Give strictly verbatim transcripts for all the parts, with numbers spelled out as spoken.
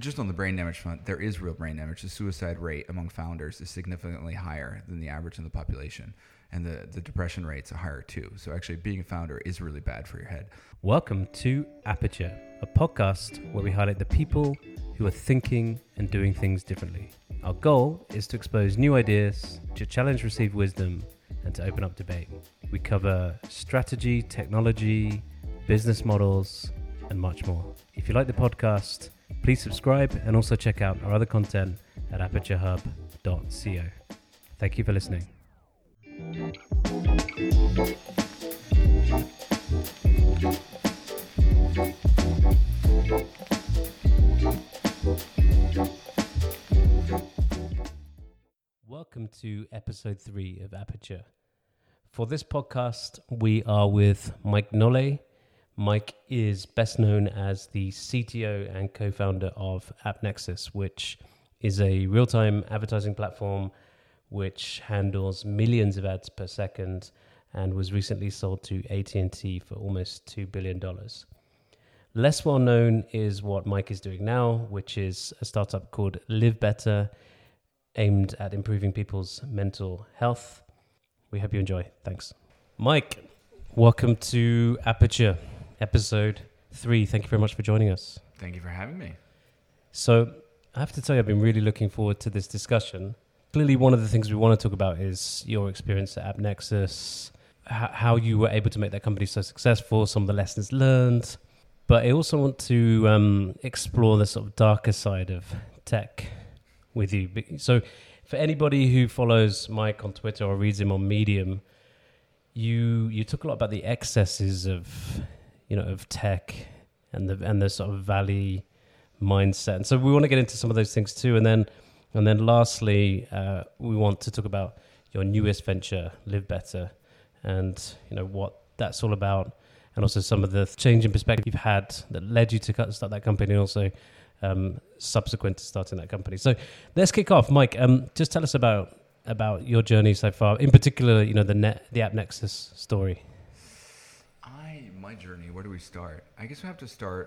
just on the brain damage front, there is real brain damage. The suicide rate among founders is significantly higher than the average in the population. And the, the depression rates are higher too. So actually being a founder is really bad for your head. Welcome to Aperture, a podcast where we highlight the people who are thinking and doing things differently. Our goal is to expose new ideas, to challenge received wisdom, and to open up debate. We cover strategy, technology, business models, and much more. If you like the podcast, please subscribe and also check out our other content at aperture hub dot co. Thank you for listening. Welcome to episode three of Aperture. For this podcast, we are with Mike Nolley. Mike is best known as the C T O and co-founder of AppNexus, which is a real-time advertising platform which handles millions of ads per second and was recently sold to A T and T for almost two billion dollars. Less well known is what Mike is doing now, which is a startup called Live Better, aimed at improving people's mental health. We hope you enjoy. Thanks. Mike, welcome to Aperture, episode three. Thank you very much for joining us. Thank you for having me. So I have to tell you, I've been really looking forward to this discussion. Clearly, one of the things we want to talk about is your experience at AppNexus, h- how you were able to make that company so successful, some of the lessons learned. But I also want to um, explore the sort of darker side of tech with you. So for anybody who follows Mike on Twitter or reads him on Medium, you you talk a lot about the excesses of, you know, of tech and the and the sort of valley mindset. And so we want to get into some of those things too. And then And then lastly, uh, we want to talk about your newest venture, Live Better, and you know what that's all about, and also some of the change in perspective you've had that led you to start that company, and also um, subsequent to starting that company. So let's kick off, Mike. Um, just tell us about about your journey so far, in particular, you know the net, the AppNexus story. I my journey. Where do we start? I guess we have to start.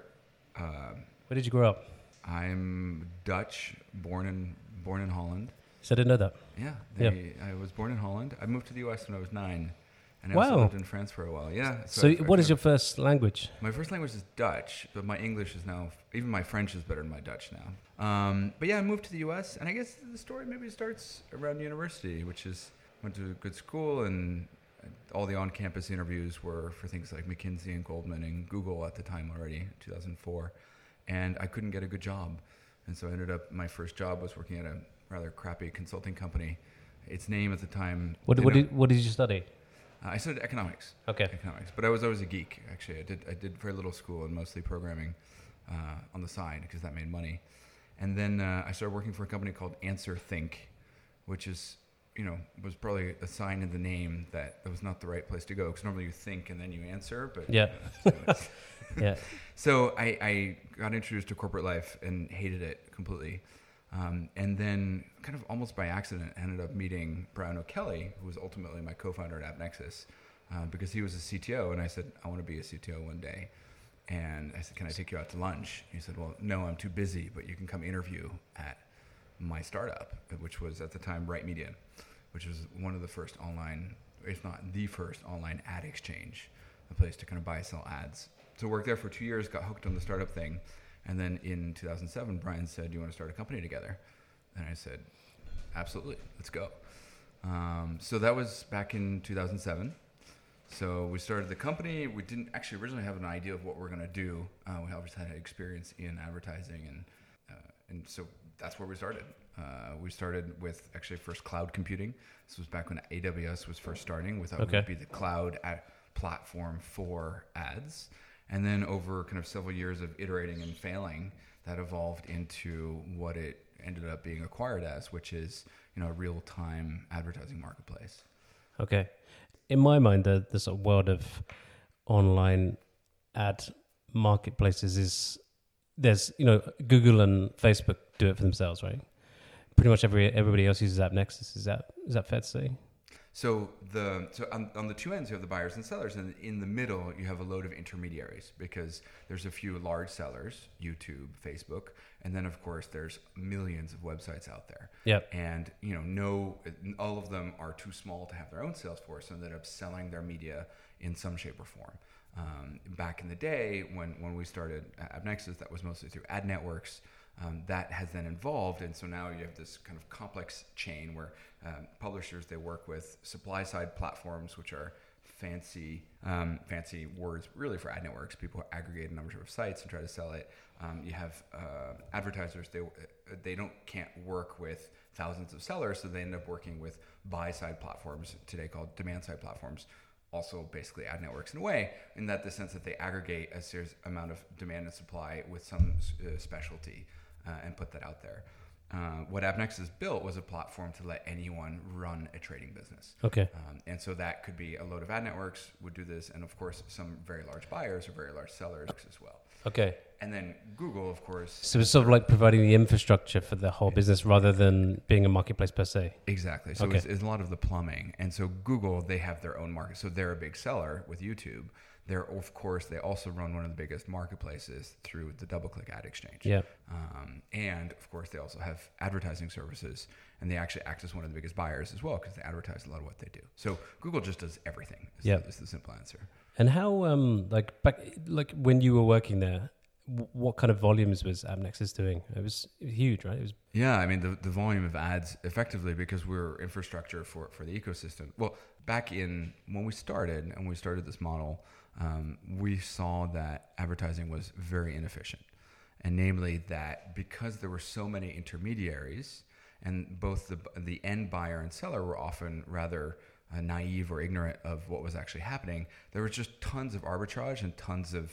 Uh, where did you grow up? I'm Dutch, born in. Born in Holland. So I didn't know that. Yeah, they, yeah. I was born in Holland. I moved to the U S when I was nine. And wow. I also lived in France for a while. Yeah. So, so what is your first language? My first language is Dutch, but my English is now, even my French is better than my Dutch now. Um, but yeah, I moved to the U S and I guess the story maybe starts around university, which is went to a good school and all the on-campus interviews were for things like McKinsey and Goldman and Google at the time already, two thousand four. And I couldn't get a good job. And so I ended up, my first job was working at a rather crappy consulting company. Its name at the time... What, what, did, what did you study? Uh, I studied economics. Okay. Economics. But I was always a geek, actually. I did I did very little school and mostly programming uh, on the side because that made money. And then uh, I started working for a company called Answer Think, which is, you know, was probably a sign in the name that it was not the right place to go because normally you think and then you answer, but... Yeah. You know, so yeah. So I, I got introduced to corporate life and hated it completely. Um, and then kind of almost by accident ended up meeting Brian O'Kelly, who was ultimately my co-founder at AppNexus, uh, because he was a C T O. And I said, I want to be a C T O one day. And I said, can I take you out to lunch? And he said, well, no, I'm too busy, but you can come interview at my startup, which was at the time Right Media, which was one of the first online, if not the first online ad exchange, a place to kind of buy, sell ads. So worked there for two years, got hooked on the startup thing. And then in two thousand seven, Brian said, do you want to start a company together? And I said, absolutely, let's go. Um, so that was back in two thousand seven. So we started the company. We didn't actually originally have an idea of what we're going to do. Uh, we obviously had experience in advertising. And uh, and so that's where we started. Uh, we started with actually first cloud computing. This was back when A W S was first starting. We thought okay. It would be the cloud ad- platform for ads. And then over kind of several years of iterating and failing, that evolved into what it ended up being acquired as, which is, you know, a real-time advertising marketplace. Okay. In my mind, the, the sort of world of online ad marketplaces is, there's, you know, Google and Facebook do it for themselves, right? Pretty much every everybody else uses AppNexus. Is that is that fair to say? So the so on, on the two ends you have the buyers and sellers, and in the middle you have a load of intermediaries, because there's a few large sellers, YouTube, Facebook, and then of course there's millions of websites out there. Yep. And you know, no, all of them are too small to have their own sales force, and end up selling their media in some shape or form. Um, back in the day when when we started AppNexus, that was mostly through ad networks. Um, that has then evolved, and so now you have this kind of complex chain where um, publishers, they work with supply side platforms, which are fancy um, fancy words really for ad networks, people who aggregate a number of sites and try to sell it. Um, you have uh, advertisers, they they don't can't work with thousands of sellers, so they end up working with buy side platforms, today called demand side platforms, also basically ad networks in a way, in that the sense that they aggregate a serious amount of demand and supply with some uh, specialty. Uh, and put that out there. Uh, what AppNexus built was a platform to let anyone run a trading business. Okay. Um, and so that could be a load of ad networks would do this, and of course some very large buyers or very large sellers as well. Okay. And then Google, of course. So it's sort of like providing the infrastructure for the whole business rather than being a marketplace per se. Exactly. So okay. it's, it's a lot of the plumbing. And so Google, they have their own market. So they're a big seller with YouTube. They're, of course, they also run one of the biggest marketplaces through the DoubleClick ad exchange. Yeah. Um, and, of course, they also have advertising services, and they actually act as one of the biggest buyers as well, because they advertise a lot of what they do. So Google just does everything, is, yep. the, is the simple answer. And how, um, like, back, like when you were working there, w- what kind of volumes was AppNexus doing? It was huge, right? It was. Yeah, I mean, the, the volume of ads, effectively, because we're infrastructure for, for the ecosystem. Well, back in, when we started, and we started this model, Um, we saw that advertising was very inefficient, and namely that because there were so many intermediaries, and both the the end buyer and seller were often rather uh, naive or ignorant of what was actually happening, there was just tons of arbitrage and tons of,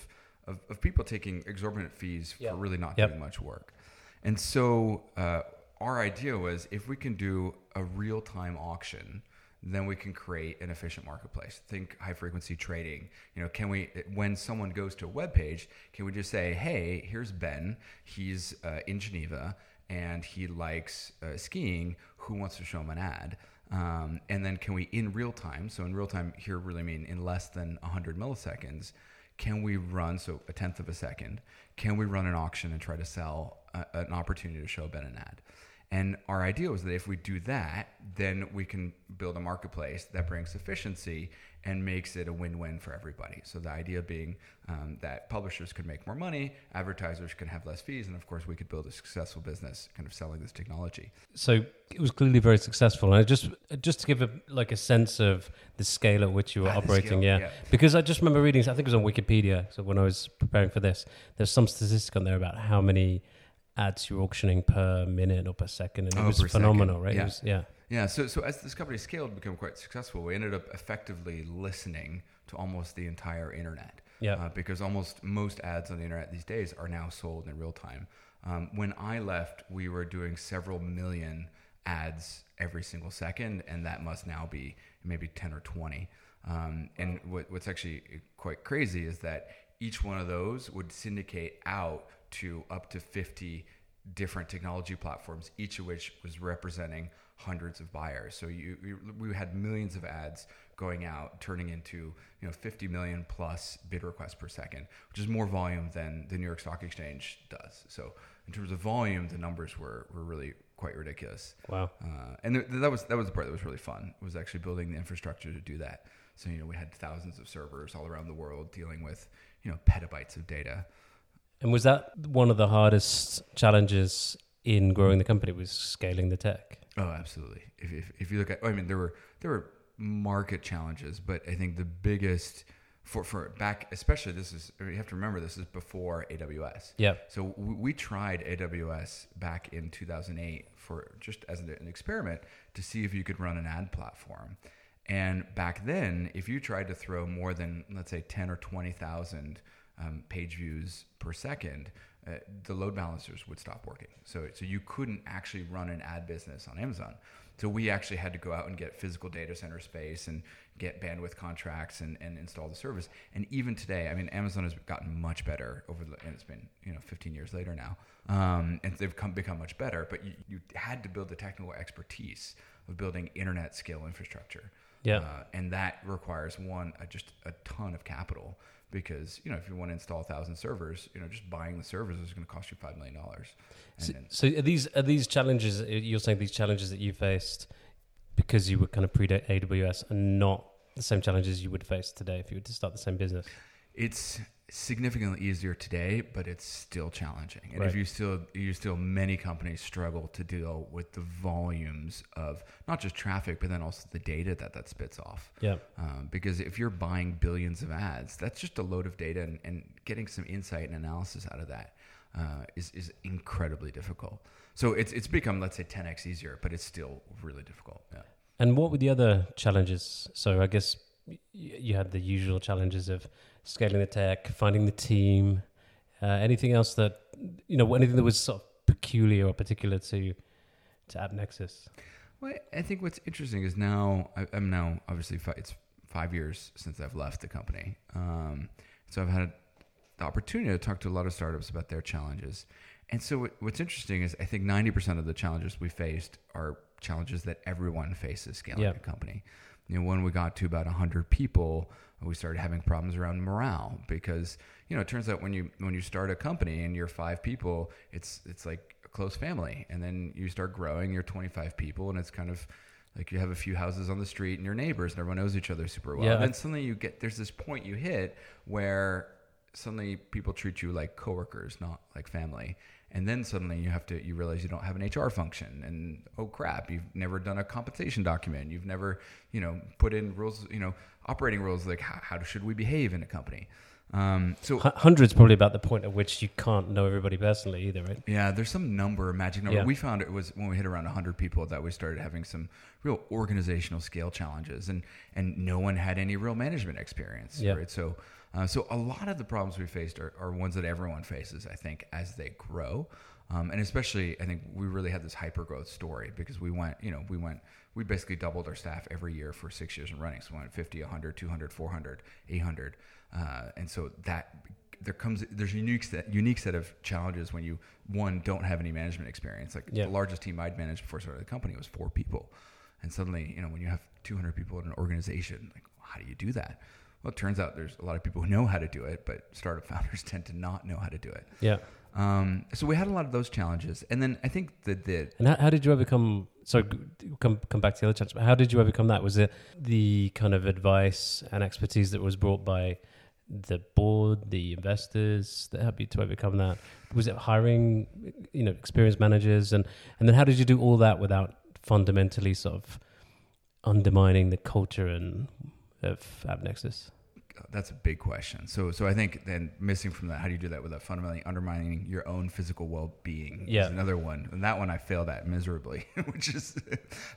of, of people taking exorbitant fees for yep. really not yep. doing much work. And so uh, our idea was, if we can do a real-time auction, then we can create an efficient marketplace. Think high frequency trading. You know, can we, when someone goes to a web page, can we just say, hey, here's Ben, he's uh, in Geneva and he likes uh, skiing, who wants to show him an ad? Um, and then can we, in real time, so in real time here really mean in less than one hundred milliseconds, can we run, so a tenth of a second, can we run an auction and try to sell a, an opportunity to show Ben an ad? And our idea was that if we do that, then we can build a marketplace that brings efficiency and makes it a win-win for everybody. So the idea being um, that publishers could make more money, advertisers could have less fees, and of course we could build a successful business kind of selling this technology. So it was clearly very successful. And I just just to give a, like a sense of the scale at which you were ah, operating, scale, yeah. yeah. Because I just remember reading, I think it was on Wikipedia, so when I was preparing for this, there's some statistic on there about how many ads you're auctioning per minute or per second, and it oh, was phenomenal, second. right? Yeah. It was, yeah. Yeah. So, so as this company scaled, became quite successful, we ended up effectively listening to almost the entire internet. Yeah. Uh, because almost most ads on the internet these days are now sold in real time. Um, when I left, we were doing several million ads every single second, and that must now be maybe ten or twenty. Um, and wow. what, what's actually quite crazy is that each one of those would syndicate out to up to fifty different technology platforms, each of which was representing hundreds of buyers. So you, you, we had millions of ads going out, turning into, you know, fifty million plus bid requests per second, which is more volume than the New York Stock Exchange does. So in terms of volume, the numbers were, were really quite ridiculous. Wow. Uh, and th- that was that was the part that was really fun, was actually building the infrastructure to do that. So, you know, we had thousands of servers all around the world dealing with, you know, petabytes of data. And was that one of the hardest challenges in growing the company, was scaling the tech? Oh, absolutely. If if, if you look at, I mean, there were there were market challenges, but I think the biggest for, for back, especially this is, you have to remember this is before A W S. Yeah. So we, we tried A W S back in two thousand eight for just as an experiment to see if you could run an ad platform. And back then, if you tried to throw more than, let's say, ten or twenty thousand Um, page views per second, uh, the load balancers would stop working. So so you couldn't actually run an ad business on Amazon. So we actually had to go out and get physical data center space and get bandwidth contracts and, and install the service. And even today, I mean, Amazon has gotten much better over the, and it's been, you know, fifteen years later now. Um, and they've come, become much better, but you, you had to build the technical expertise of building internet scale infrastructure. Yeah. Uh, and that requires one, uh, just a ton of capital, because, you know, if you want to install a thousand servers, you know, just buying the servers is going to cost you five million dollars. And so, then, so are these, are these challenges, you're saying these challenges that you faced because you were kind of pre-date A W S and not the same challenges you would face today if you were to start the same business? It's significantly easier today, but it's still challenging. And right. if you still, you still, many companies struggle to deal with the volumes of not just traffic, but then also the data that that spits off. Yeah. Um, because if you're buying billions of ads, that's just a load of data, and, and getting some insight and analysis out of that uh, is, is incredibly difficult. So it's, it's become, let's say, ten X easier, but it's still really difficult. Yeah. And what were the other challenges? So I guess y- you had the usual challenges of scaling the tech, finding the team, uh, anything else that, you know, anything that was sort of peculiar or particular to to AppNexus? Well, I think what's interesting is now, I, I'm now obviously fi- it's five years since I've left the company. Um, so I've had the opportunity to talk to a lot of startups about their challenges. And so what, what's interesting is I think ninety percent of the challenges we faced are challenges that everyone faces scaling yep. a company. You know, when we got to about one hundred people, we started having problems around morale, because, you know, it turns out when you when you start a company and you're five people, it's it's like a close family. And then you start growing, you're twenty-five people, and it's kind of like you have a few houses on the street and your neighbors, and everyone knows each other super well. Yeah. And then suddenly you get, there's this point you hit where suddenly people treat you like coworkers, not like family. And then suddenly you have to, you realize you don't have an H R function, and oh crap, you've never done a compensation document. You've never, you know, put in rules, you know, operating rules, like how, how should we behave in a company? Um, so H- hundreds probably about the point at which you can't know everybody personally either, right? Yeah, there's some number, magic number. Yeah. We found it was when we hit around one hundred people that we started having some real organizational scale challenges, and and no one had any real management experience, yeah. right? So. Uh, so a lot of the problems we faced are, are ones that everyone faces, I think, as they grow. Um, and especially, I think we really had this hyper-growth story, because we went, you know, we went, we basically doubled our staff every year for six years in running. So we went fifty, one hundred, two hundred, four hundred, eight hundred. Uh, and so that there comes, there's a unique set, unique set of challenges when you, one, don't have any management experience. Like yeah. the largest team I'd managed before I started the company was four people. And suddenly, you know, when you have two hundred people in an organization, like, how do you do that? Well, it turns out there's a lot of people who know how to do it, but startup founders tend to not know how to do it. Yeah. Um, so we had a lot of those challenges. And then I think that the... And how, how did you overcome... Sorry, come, come back to the other challenge, but how did you overcome that? Was it the kind of advice and expertise that was brought by the board, the investors that helped you to overcome that? Was it hiring, you know, experienced managers? And, and then how did you do all that without fundamentally sort of undermining the culture and... of AppNexus? That's a big question. So, so I think then missing from that, how do you do that without fundamentally undermining your own physical well-being? Yeah. Is another one, and that one I failed at miserably. Which is,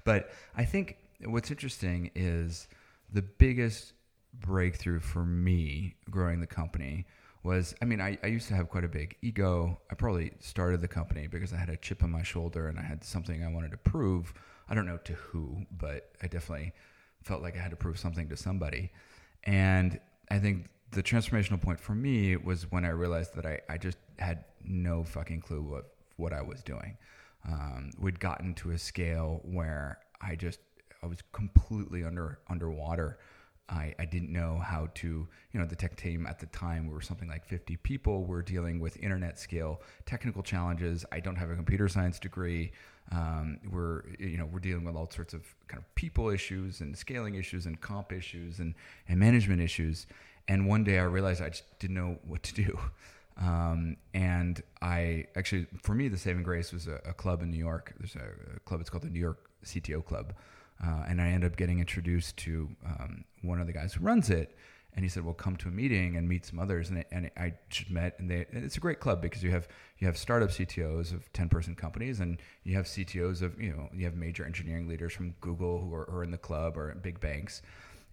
but I think what's interesting is the biggest breakthrough for me growing the company was, I mean, I, I used to have quite a big ego. I probably started the company because I had a chip on my shoulder and I had something I wanted to prove. I don't know to who, but I definitely felt like I had to prove something to somebody. And I think the transformational point for me was when I realized that I, I just had no fucking clue what, what I was doing. Um, we'd gotten to a scale where I just, I was completely under underwater. I, I didn't know how to, you know, the tech team at the time, we were something like fifty people. We're dealing with internet scale technical challenges. I don't have a computer science degree. Um, we're, you know, we're dealing with all sorts of kind of people issues and scaling issues and comp issues and, and management issues. And one day I realized I just didn't know what to do. Um, and I actually, for me, the saving grace was a, a club in New York. There's a, a club, it's called the New York C T O Club. Uh, and I ended up getting introduced to um, one of the guys who runs it. And he said, well, come to a meeting and meet some others. And, and I just met, and, they, and it's a great club because you have you have startup C T Os of ten-person companies, and you have C T Os of, you know, you have major engineering leaders from Google who are, are in the club or at big banks.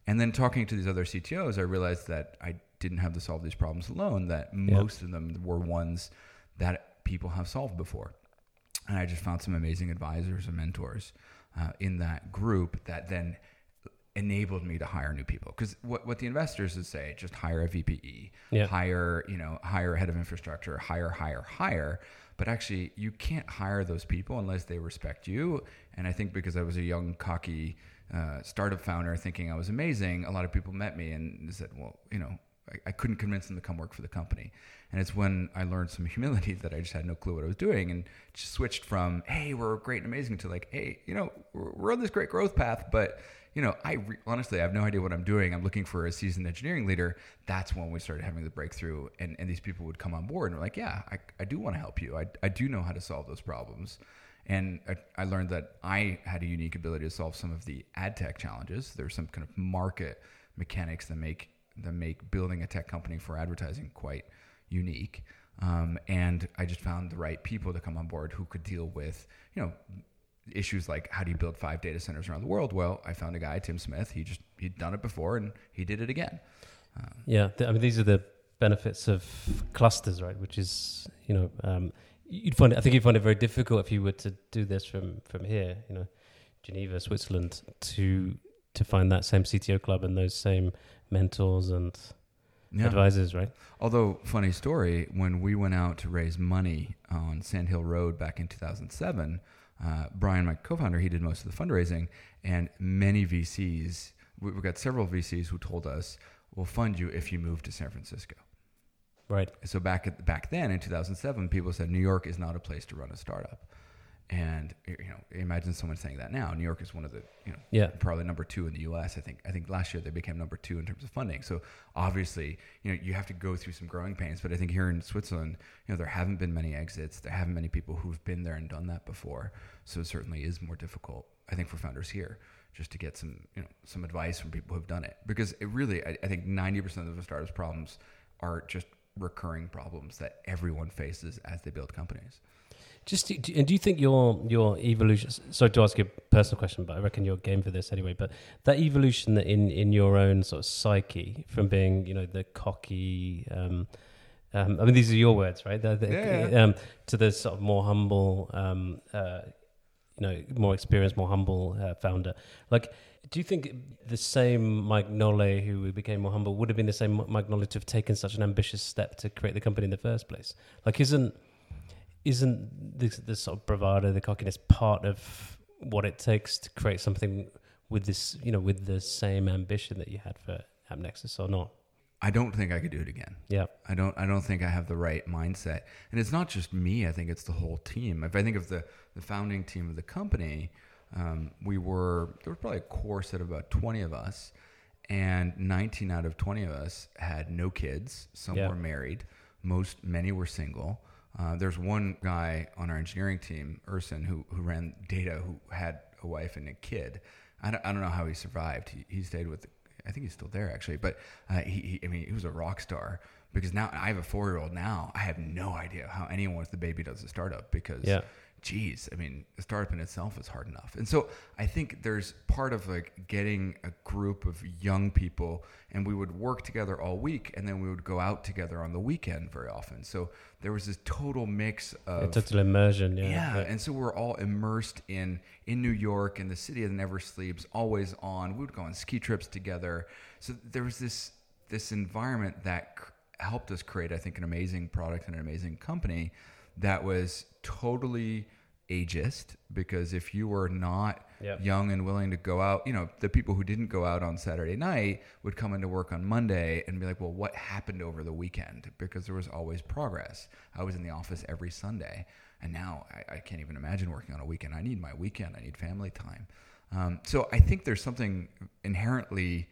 And then talking to these other C T Os, I realized that I didn't have to solve these problems alone, that yeah. most of them were ones that people have solved before. And I just found some amazing advisors and mentors uh, in that group that then enabled me to hire new people. Because what, what the investors would say, just hire a V P E, yeah. hire, you know, hire a head of infrastructure, hire, hire, hire. But actually, you can't hire those people unless they respect you. And I think because I was a young, cocky uh, startup founder thinking I was amazing, a lot of people met me and they said, well, you know, I, I couldn't convince them to come work for the company. And it's when I learned some humility that I just had no clue what I was doing, and just switched from, hey, we're great and amazing, to like, hey, you know, we're, we're on this great growth path, but, you know, I re- honestly, I have no idea what I'm doing. I'm looking for a seasoned engineering leader. That's when we started having the breakthrough, and, and these people would come on board and were like, yeah, I, I do want to help you. I, I do know how to solve those problems. And I, I learned that I had a unique ability to solve some of the ad tech challenges. There's some kind of market mechanics that make that make building a tech company for advertising quite unique. Um, and I just found the right people to come on board who could deal with, you know, issues like, how do you build five data centers around the world? Well, I found a guy, Tim Smith. He just, he'd done it before and he did it again. Um, yeah. Th- I mean, these are the benefits of clusters, right? Which is, you know, um, you'd find it, I think you'd find it very difficult if you were to do this from, from here, you know, Geneva, Switzerland, to, to find that same C T O club and those same mentors and yeah. advisors, right? Although, funny story, when we went out to raise money on Sand Hill Road back in two thousand seven, Uh, Brian, my co-founder, he did most of the fundraising, and many V Cs, we, we got several V Cs who told us, we'll fund you if you move to San Francisco. Right. So back at, back then in two thousand seven, people said New York is not a place to run a startup. And, you know, imagine someone saying that now. New York is one of the, you know, yeah. probably number two in the U S. I think I think last year they became number two in terms of funding. So obviously, you know, you have to go through some growing pains. But I think here in Switzerland, you know, there haven't been many exits. There haven't many people who've been there and done that before. So it certainly is more difficult, I think, for founders here, just to get some, you know, some advice from people who've done it. Because it really, I, I think ninety percent of the startups' problems are just recurring problems that everyone faces as they build companies. Just do, do, and do you think your your evolution? Sorry to ask you a personal question, but I reckon you're game for this anyway. But that evolution in in your own sort of psyche, from being, you know, the cocky, um, um, I mean, these are your words, right? The, the, yeah. um, to the sort of more humble, um, uh, you know, more experienced, more humble uh, founder. Like, do you think the same Mike Nolley who became more humble would have been the same Mike Nolley to have taken such an ambitious step to create the company in the first place? Like, isn't Isn't this, this sort of bravado, the cockiness, part of what it takes to create something with this, you know, with the same ambition that you had for AppNexus, or not? I don't think I could do it again. Yeah, I don't. I don't think I have the right mindset, and it's not just me. I think it's the whole team. If I think of the the founding team of the company, um, we were there was probably a core set of about twenty of us, and nineteen out of twenty of us had no kids. Some yeah. were married. Most many were single. Uh, there's one guy on our engineering team, Ersin, who who ran data, who had a wife and a kid. I don't, I don't know how he survived. He he stayed with, I think he's still there actually, but uh, he, he I mean, he was a rock star, because now I have a four-year-old now. I have no idea how anyone with the baby does a startup, because, yeah. geez, I mean, a startup in itself is hard enough. And so I think there's part of like getting a group of young people, and we would work together all week, and then we would go out together on the weekend very often. So there was this total mix of... A total immersion, yeah. Yeah, right. And so we're all immersed in in New York, in the city that never sleeps, always on. We would go on ski trips together. So there was this this environment that cr- helped us create, I think, an amazing product and an amazing company that was totally ageist, because if you were not yep. young and willing to go out, you know, the people who didn't go out on Saturday night would come into work on Monday and be like, well, what happened over the weekend? Because there was always progress. I was in the office every Sunday, and now I, I can't even imagine working on a weekend. I need my weekend. I need family time. Um, so I think there's something inherently,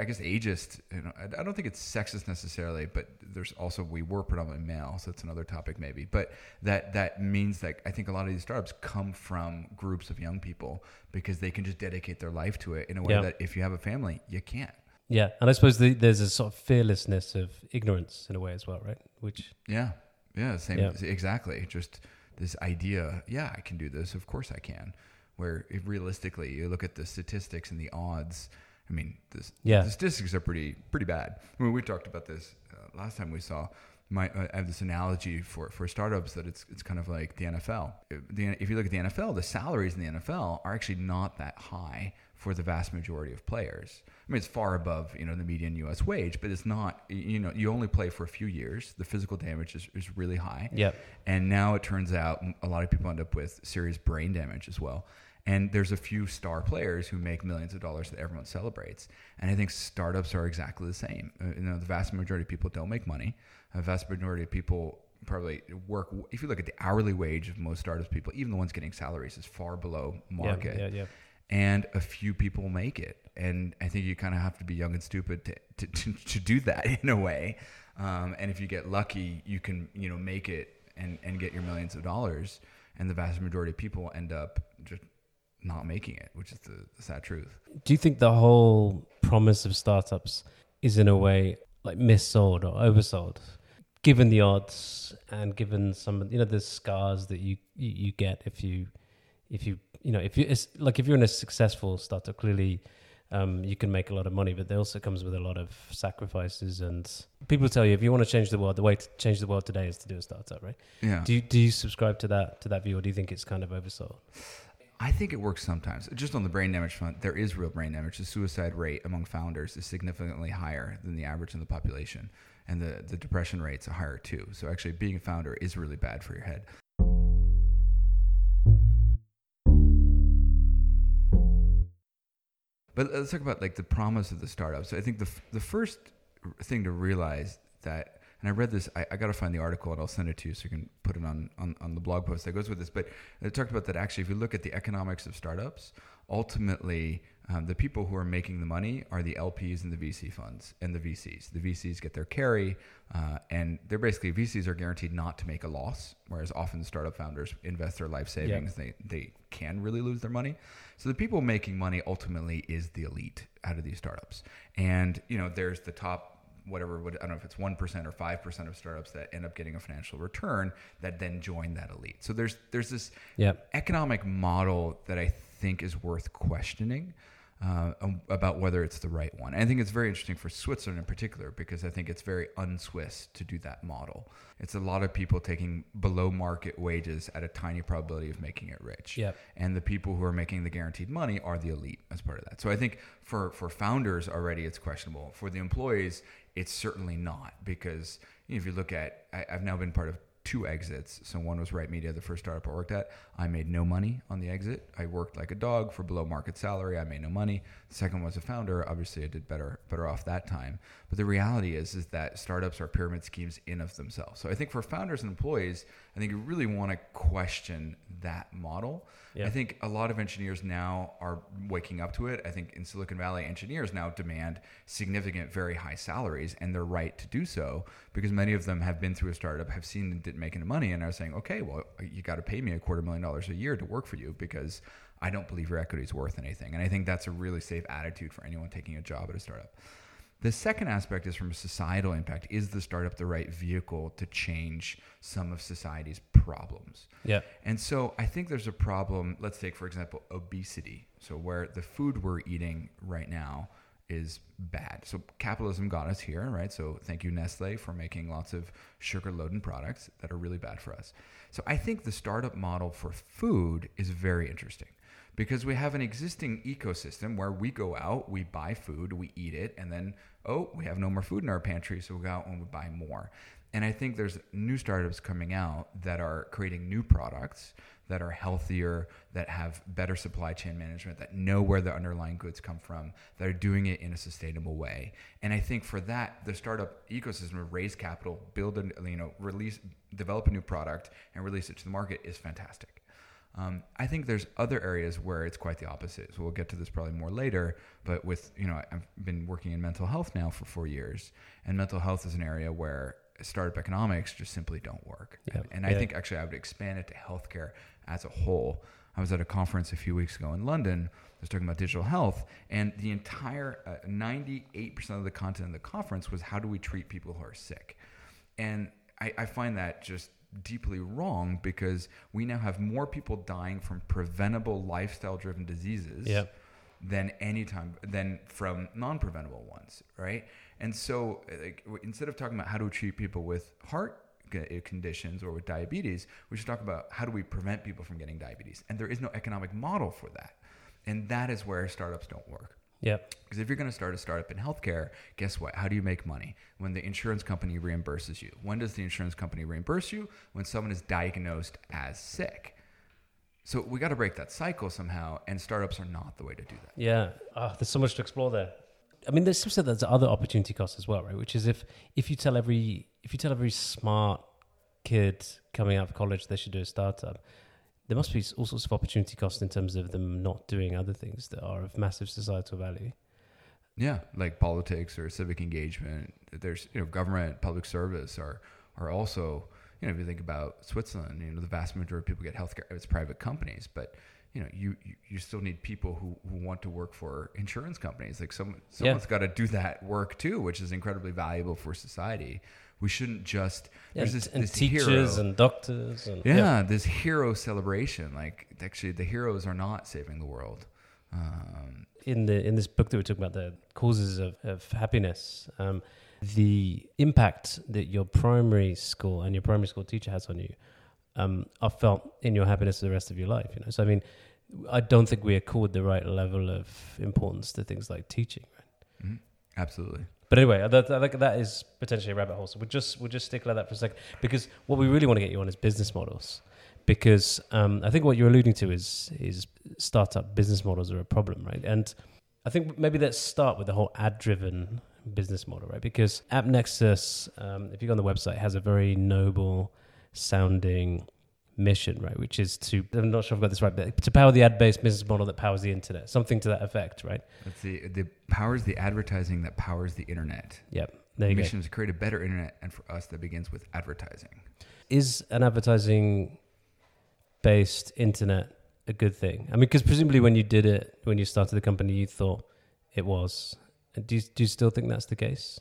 I guess, ageist. You know, I don't think it's sexist necessarily, but there's also, we were predominantly male, so that's another topic maybe. But that that means that I think a lot of these startups come from groups of young people, because they can just dedicate their life to it in a way yeah. that if you have a family, you can't. Yeah, and I suppose the, there's a sort of fearlessness of ignorance in a way as well, right? Which yeah, yeah, same yeah. exactly. Just this idea, yeah, I can do this. Of course I can. Where if realistically, you look at the statistics and the odds. I mean, this, yeah. the statistics are pretty pretty bad. I mean, we talked about this uh, last time we saw. My, uh, I have this analogy for, for startups that it's it's kind of like the N F L. If you look at the N F L, the salaries in the N F L are actually not that high for the vast majority of players. I mean, it's far above, you know, the median U S wage, but it's not, you know, you only play for a few years. The physical damage is, is really high. Yep. And now it turns out a lot of people end up with serious brain damage as well. And there's a few star players who make millions of dollars that everyone celebrates. And I think startups are exactly the same. Uh, you know, the vast majority of people don't make money. A vast majority of people probably work. If you look at the hourly wage of most startups people, even the ones getting salaries, is far below market. Yeah, yeah, yeah. And a few people make it. And I think you kind of have to be young and stupid to to, to, to do that in a way. Um, and if you get lucky, you can, you know, make it and, and get your millions of dollars. And the vast majority of people end up just not making it, which is the, the sad truth. Do you think the whole promise of startups is in a way like missold or oversold, given the odds and given some, you know, the scars that you, you, you get if you, if you, you know, if you, it's like if you're in a successful startup, clearly um, you can make a lot of money, but there also comes with a lot of sacrifices. And people tell you, if you want to change the world, the way to change the world today is to do a startup, right? Yeah. Do you, do you subscribe to that, to that view, or do you think it's kind of oversold? I think it works sometimes. Just on the brain damage front, there is real brain damage. The suicide rate among founders is significantly higher than the average in the population. And the, the depression rates are higher too. So actually being a founder is really bad for your head. But let's talk about like the promise of the startup. So I think the the first thing to realize that, and I read this, I, I got to find the article and I'll send it to you so you can put it on, on, on the blog post that goes with this. But it talked about that actually, if you look at the economics of startups, ultimately um, the people who are making the money are the L Ps and the V C funds and the V Cs. The V Cs get their carry uh, and they're basically, V Cs are guaranteed not to make a loss, whereas often startup founders invest their life savings. Yep. They, they can really lose their money. So the people making money ultimately is the elite out of these startups. And, you know, there's the top whatever, I don't know if it's one percent or five percent of startups that end up getting a financial return that then join that elite. So there's there's this yep. economic model that I think is worth questioning uh, about whether it's the right one. And I think it's very interesting for Switzerland in particular, because I think it's very un-Swiss to do that model. It's a lot of people taking below market wages at a tiny probability of making it rich. Yep. And the people who are making the guaranteed money are the elite as part of that. So I think for, for founders already, it's questionable. For the employees, it's certainly not, because you know, if you look at, I, I've now been part of two exits. So one was Right Media, the first startup I worked at. I made no money on the exit. I worked like a dog for below market salary. I made no money. The second was a founder. Obviously I did better better off that time. But the reality is, is that startups are pyramid schemes in of themselves. So I think for founders and employees, I think you really want to question that model. Yeah. I think a lot of engineers now are waking up to it. I think in Silicon Valley, engineers now demand significant, very high salaries, and they're right to do so, because many of them have been through a startup, have seen it didn't make any money, and are saying, okay, well, you got to pay me a quarter million dollars a year to work for you, because I don't believe your equity is worth anything. And I think that's a really safe attitude for anyone taking a job at a startup. The second aspect is from a societal impact. Is the startup the right vehicle to change some of society's problems? Yeah. And so I think there's a problem. Let's take, for example, obesity. So where the food we're eating right now is bad. So capitalism got us here, right? So thank you, Nestle, for making lots of sugar-laden products that are really bad for us. So I think the startup model for food is very interesting, because we have an existing ecosystem where we go out, we buy food, we eat it, and then, oh, we have no more food in our pantry, so we go out and we buy more. And I think there's new startups coming out that are creating new products that are healthier, that have better supply chain management, that know where the underlying goods come from, that are doing it in a sustainable way. And I think for that, the startup ecosystem of raise capital, build a, you know, release, develop a new product and release it to the market is fantastic. Um, I think there's other areas where it's quite the opposite. So we'll get to this probably more later, but with, you know, I've been working in mental health now for four years, and mental health is an area where startup economics just simply don't work. Yeah. And, and yeah. I think actually I would expand it to healthcare as a whole. I was at a conference a few weeks ago in London. I was talking about digital health, and the entire uh, ninety-eight percent of the content of the conference was how do we treat people who are sick? And I, I find that just deeply wrong, because we now have more people dying from preventable lifestyle driven diseases yep. than any time than from non-preventable ones, right? And so like, instead of talking about how to treat people with heart conditions or with diabetes, we should talk about how do we prevent people from getting diabetes, and there is no economic model for that, and that is where startups don't work. Yep. Because if you're going to start a startup in healthcare, guess what? How do you make money? When the insurance company reimburses you. When does the insurance company reimburse you? When someone is diagnosed as sick. So we got to break that cycle somehow, and startups are not the way to do that. Yeah, oh, there's so much to explore there. I mean, there's some there's other opportunity costs as well, right? Which is if if you tell every if you tell every smart kid coming out of college they should do a startup, there must be all sorts of opportunity costs in terms of them not doing other things that are of massive societal value. Yeah, like politics or civic engagement. There's, you know, government, public service are are also, you know, if you think about Switzerland, you know, the vast majority of people get healthcare. It's private companies, but you know, you, you, you still need people who, who want to work for insurance companies. Like someone someone's yeah. got to do that work too, which is incredibly valuable for society. We shouldn't just yeah, there's this, and this teachers hero, and doctors and yeah, yeah, this hero celebration. Like actually, the heroes are not saving the world. Um, in the in this book that we talk about, the causes of, of happiness. Um, The impact that your primary school and your primary school teacher has on you um, are felt in your happiness for the rest of your life. You know, so I mean, I don't think we accord the right level of importance to things like teaching. Right? Mm-hmm. Absolutely. But anyway, that, that, that is potentially a rabbit hole. So we'll just we'll just stick like that for a second, because what we really want to get you on is business models. Because um, I think what you're alluding to is is startup business models are a problem, right? And I think maybe let's start with the whole ad-driven business model, right? Because AppNexus, um, if you go on the website, has a very noble sounding mission, right? Which is to, I'm not sure if I've got this right, but to power the ad-based business model that powers the internet, something to that effect, right? Let's see, the powers the advertising that powers the internet. Yep, there you go. The mission is to create a better internet, and for us, that begins with advertising. Is an advertising-based internet a good thing? I mean, because presumably when you did it, when you started the company, you thought it was. Do you, do you still think that's the case?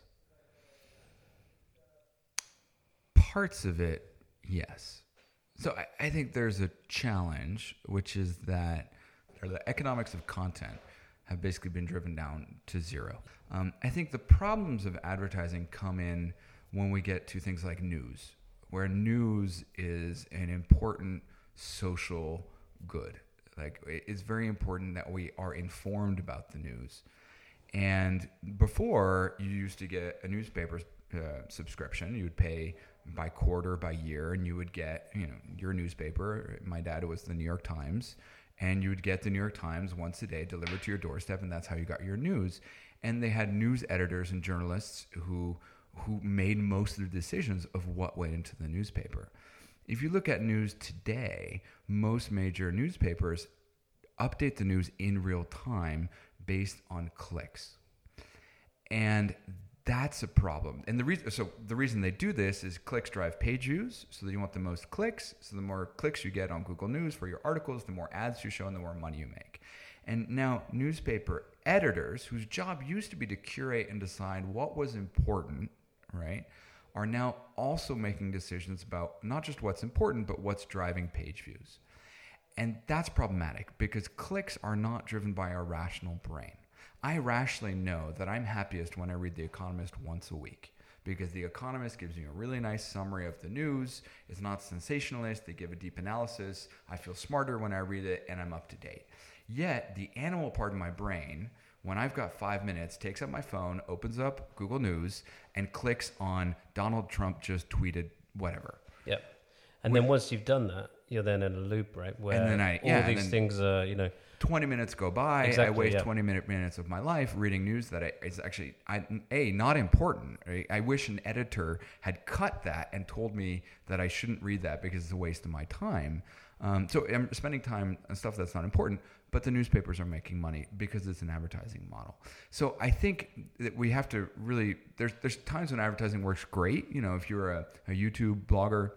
Parts of it, yes. So I, I think there's a challenge, which is that or the economics of content have basically been driven down to zero. Um, I think the problems of advertising come in when we get to things like news, where news is an important social good. Like it's very important that we are informed about the news. And before, you used to get a newspaper uh, subscription. You would pay by quarter, by year, and you would get, you know, your newspaper. My dad was the New York Times, and you would get the New York Times once a day delivered to your doorstep, and that's how you got your news. And they had news editors and journalists who who made most of the decisions of what went into the newspaper. If you look at news today, most major newspapers update the news in real time based on clicks. And that's a problem. And the reason so the reason they do this is clicks drive page views, so that you want the most clicks. So the more clicks you get on Google News for your articles, the more ads you show and the more money you make. And now newspaper editors, whose job used to be to curate and decide what was important, right, are now also making decisions about not just what's important, but what's driving page views. And that's problematic because clicks are not driven by our rational brain. I rationally know that I'm happiest when I read The Economist once a week because The Economist gives me a really nice summary of the news. It's not sensationalist. They give a deep analysis. I feel smarter when I read it and I'm up to date. Yet the animal part of my brain, when I've got five minutes, takes up my phone, opens up Google News, and clicks on Donald Trump just tweeted whatever. Yep. And With, then once you've done that, you're then in a loop, right? Where and then I, all yeah, these things are, you know... twenty minutes go by. Exactly, I waste yeah. twenty minute minutes of my life reading news that I, is actually, I, A, not important. Right? I wish an editor had cut that and told me that I shouldn't read that because it's a waste of my time. Um, so I'm spending time on stuff that's not important, but the newspapers are making money because it's an advertising model. So I think that we have to really... There's, there's times when advertising works great. You know, if you're a, a YouTube blogger...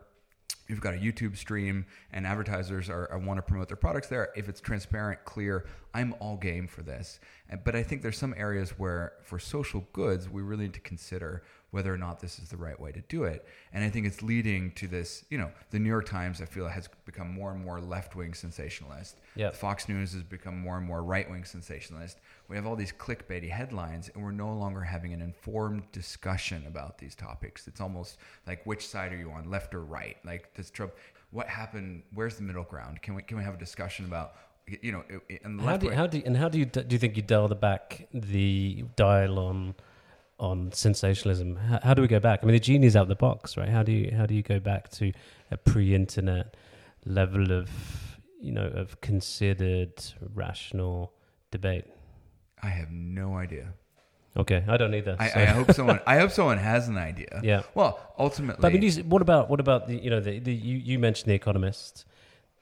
You've got a YouTube stream and advertisers are, are want to promote their products there. If it's transparent, clear, I'm all game for this. But I think there's some areas where for social goods, we really need to consider whether or not this is the right way to do it. And I think it's leading to this, you know, the New York Times, I feel, has become more and more left-wing sensationalist. Yep. Fox News has become more and more right-wing sensationalist. We have all these clickbaity headlines, and we're no longer having an informed discussion about these topics. It's almost like, which side are you on, left or right? Like, does Trump, what happened, where's the middle ground? Can we can we have a discussion about, you know, and the how left do you, how do you, and how do you do you think you dial the back the dial on on sensationalism? How, how do we go back? I mean, the genie's out of the box, right? How do you how do you go back to a pre-internet level of you know, of considered rational debate? I have no idea. Okay, I don't either. I, so. I hope someone. I hope someone has an idea. Yeah. Well, ultimately. But I mean, what about what about the you know the, the you, you mentioned The Economist.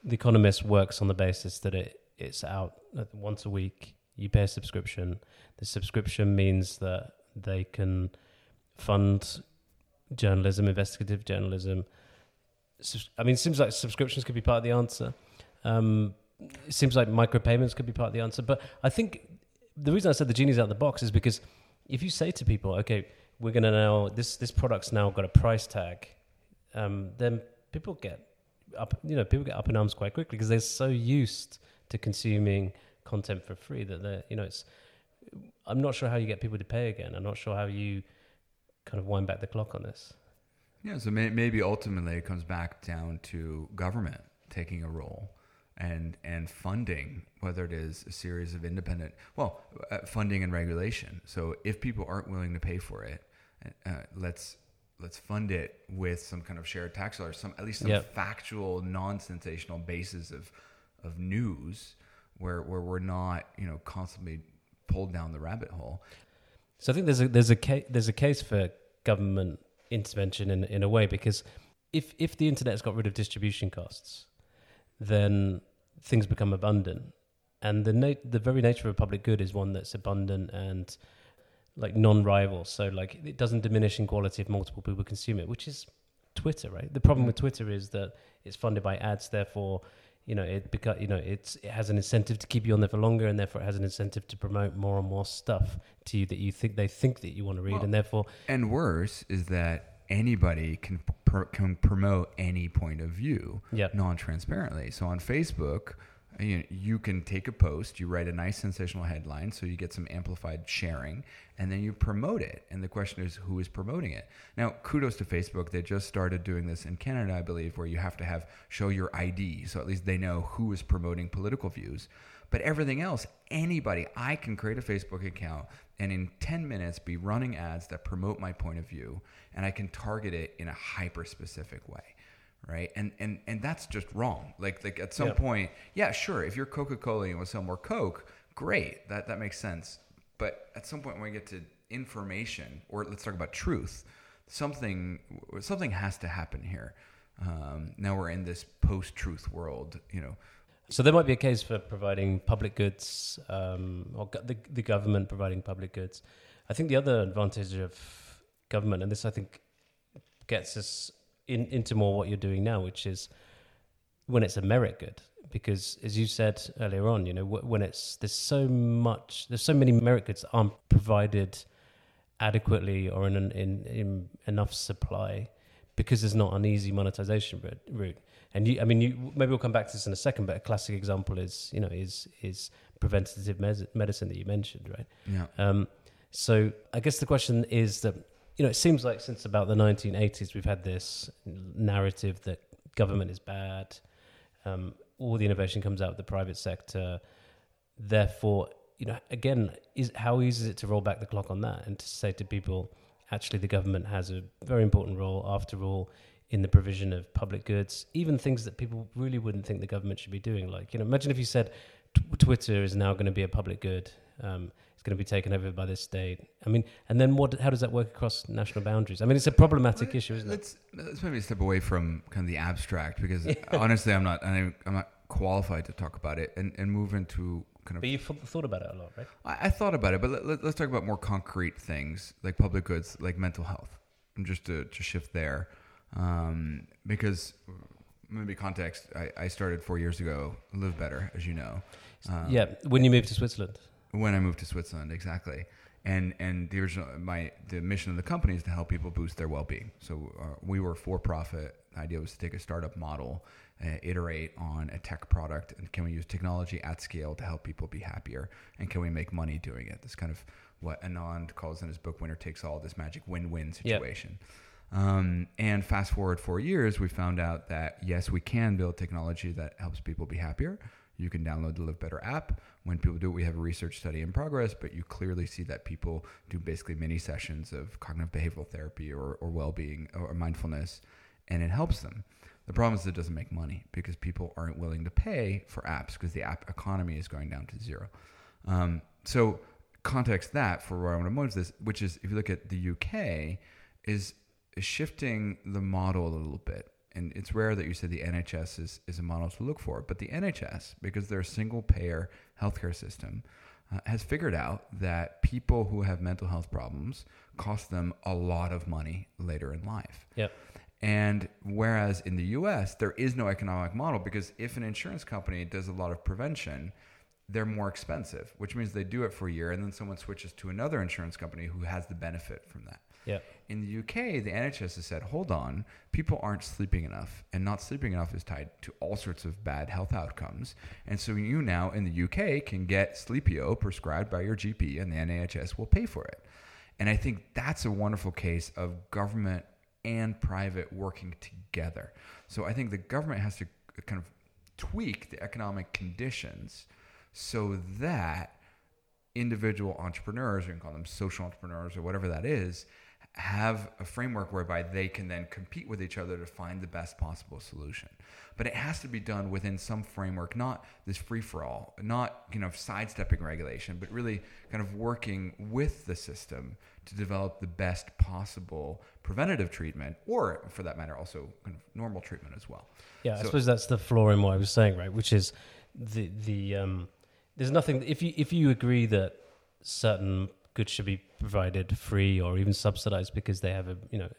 The Economist works on the basis that it it's out once a week. You pay a subscription. The subscription means that they can fund journalism, investigative journalism. I mean, it seems like subscriptions could be part of the answer. Um, it seems like micropayments could be part of the answer. But I think the reason I said the genie's out of the box is because if you say to people, okay, we're going to now, this this product's now got a price tag, um, then people get up, you know, people get up in arms quite quickly because they're so used to consuming content for free that they're, you know, it's, I'm not sure how you get people to pay again. I'm not sure how you kind of wind back the clock on this. Yeah, so may, maybe ultimately it comes back down to government taking a role and and funding, whether it is a series of independent, well, uh, funding and regulation. So if people aren't willing to pay for it, uh, let's let's fund it with some kind of shared tax or some at least some yep. factual, non-sensational basis of of news where where we're not, you know, constantly pulled down the rabbit hole. So I think there's a there's a ca- there's a case for government intervention in in a way, because if if the internet's got rid of distribution costs, then things become abundant, and the na- the very nature of a public good is one that's abundant and like non-rival. So like it doesn't diminish in quality if multiple people consume it, which is Twitter, right? The problem with Twitter is that it's funded by ads, therefore, you know, it beca- you know it's it has an incentive to keep you on there for longer, and therefore it has an incentive to promote more and more stuff to you that you think they think that you want to read, well, and therefore. And worse is that anybody can pr- can promote any point of view, yep. non-transparently. So on Facebook, you know, you can take a post, you write a nice sensational headline, so you get some amplified sharing, and then you promote it. And the question is, who is promoting it? Now, kudos to Facebook. They just started doing this in Canada, I believe, where you have to have show your I D, so at least they know who is promoting political views. But everything else, anybody, I can create a Facebook account and in ten minutes be running ads that promote my point of view, and I can target it in a hyper-specific way. Right. And, and and that's just wrong. Like like at some yeah. point, yeah, sure. If you're Coca-Cola and you want to sell more Coke, great. That that makes sense. But at some point when we get to information, or let's talk about truth, something something has to happen here. Um, now we're in this post-truth world, you know. So there might be a case for providing public goods, um, or go- the, the government providing public goods. I think the other advantage of government, and this I think gets us In, into more what you're doing now, which is when it's a merit good, because as you said earlier on, you know, w- when it's there's so much, there's so many merit goods that aren't provided adequately or in an, in, in enough supply because there's not an easy monetization route. And you, I mean, you maybe we'll come back to this in a second, but a classic example is, you know, is is preventative mes- medicine that you mentioned, right? Yeah. Um. So I guess the question is that, you know, it seems like since about the nineteen eighties, we've had this narrative that government is bad. Um, all the innovation comes out of the private sector. Therefore, you know, again, is how easy is it to roll back the clock on that and to say to people, actually, the government has a very important role, after all, in the provision of public goods, even things that people really wouldn't think the government should be doing. Like, you know, imagine if you said Twitter is now going to be a public good. Um, going to be taken over by this state. I mean, and then what? How does that work across national boundaries? I mean, it's a problematic let's, issue, isn't let's, it? Let's maybe step away from kind of the abstract, because yeah. honestly, I'm not, I'm not qualified to talk about it, and, and move into kind of. But you thought about it a lot, right? I, I thought about it, but let, let, let's talk about more concrete things like public goods, like mental health, and just to, to shift there, um, because maybe context. I, I started four years ago. Live Better, as you know. Um, yeah, when you moved to Switzerland. When I moved to Switzerland, exactly, and and the original my the mission of the company is to help people boost their well-being. So uh, we were for profit. The idea was to take a startup model, uh, iterate on a tech product, and can we use technology at scale to help people be happier, and can we make money doing it? This kind of what Anand calls in his book "Winner Takes All," this magic win-win situation. Yep. Um, and fast forward four years, we found out that yes, we can build technology that helps people be happier. You can download the Live Better app. When people do it, we have a research study in progress, but you clearly see that people do basically mini sessions of cognitive behavioral therapy or, or well-being or mindfulness, and it helps them. The problem is it doesn't make money because people aren't willing to pay for apps because the app economy is going down to zero. Um, so context that for where I want to move this, which is if you look at the U K, is shifting the model a little bit. And it's rare that you say the N H S is, is a model to look for. But the N H S, because they're a single-payer healthcare system, uh, has figured out that people who have mental health problems cost them a lot of money later in life. Yep. And whereas in the U S, there is no economic model because if an insurance company does a lot of prevention, they're more expensive, which means they do it for a year and then someone switches to another insurance company who has the benefit from that. Yeah. In the U K, the N H S has said, hold on, people aren't sleeping enough, and not sleeping enough is tied to all sorts of bad health outcomes. And so you now in the U K can get Sleepio prescribed by your G P and the N H S will pay for it. And I think that's a wonderful case of government and private working together. So I think the government has to kind of tweak the economic conditions so that individual entrepreneurs, or you can call them social entrepreneurs or whatever that is, have a framework whereby they can then compete with each other to find the best possible solution. But it has to be done within some framework, not this free-for-all, not you know sidestepping regulation, but really kind of working with the system to develop the best possible preventative treatment, or for that matter, also kind of normal treatment as well. Yeah, so, I suppose that's the flaw in what I was saying, right? Which is the the um, there's nothing if you if you agree that certain goods should be provided free or even subsidized because they have a you know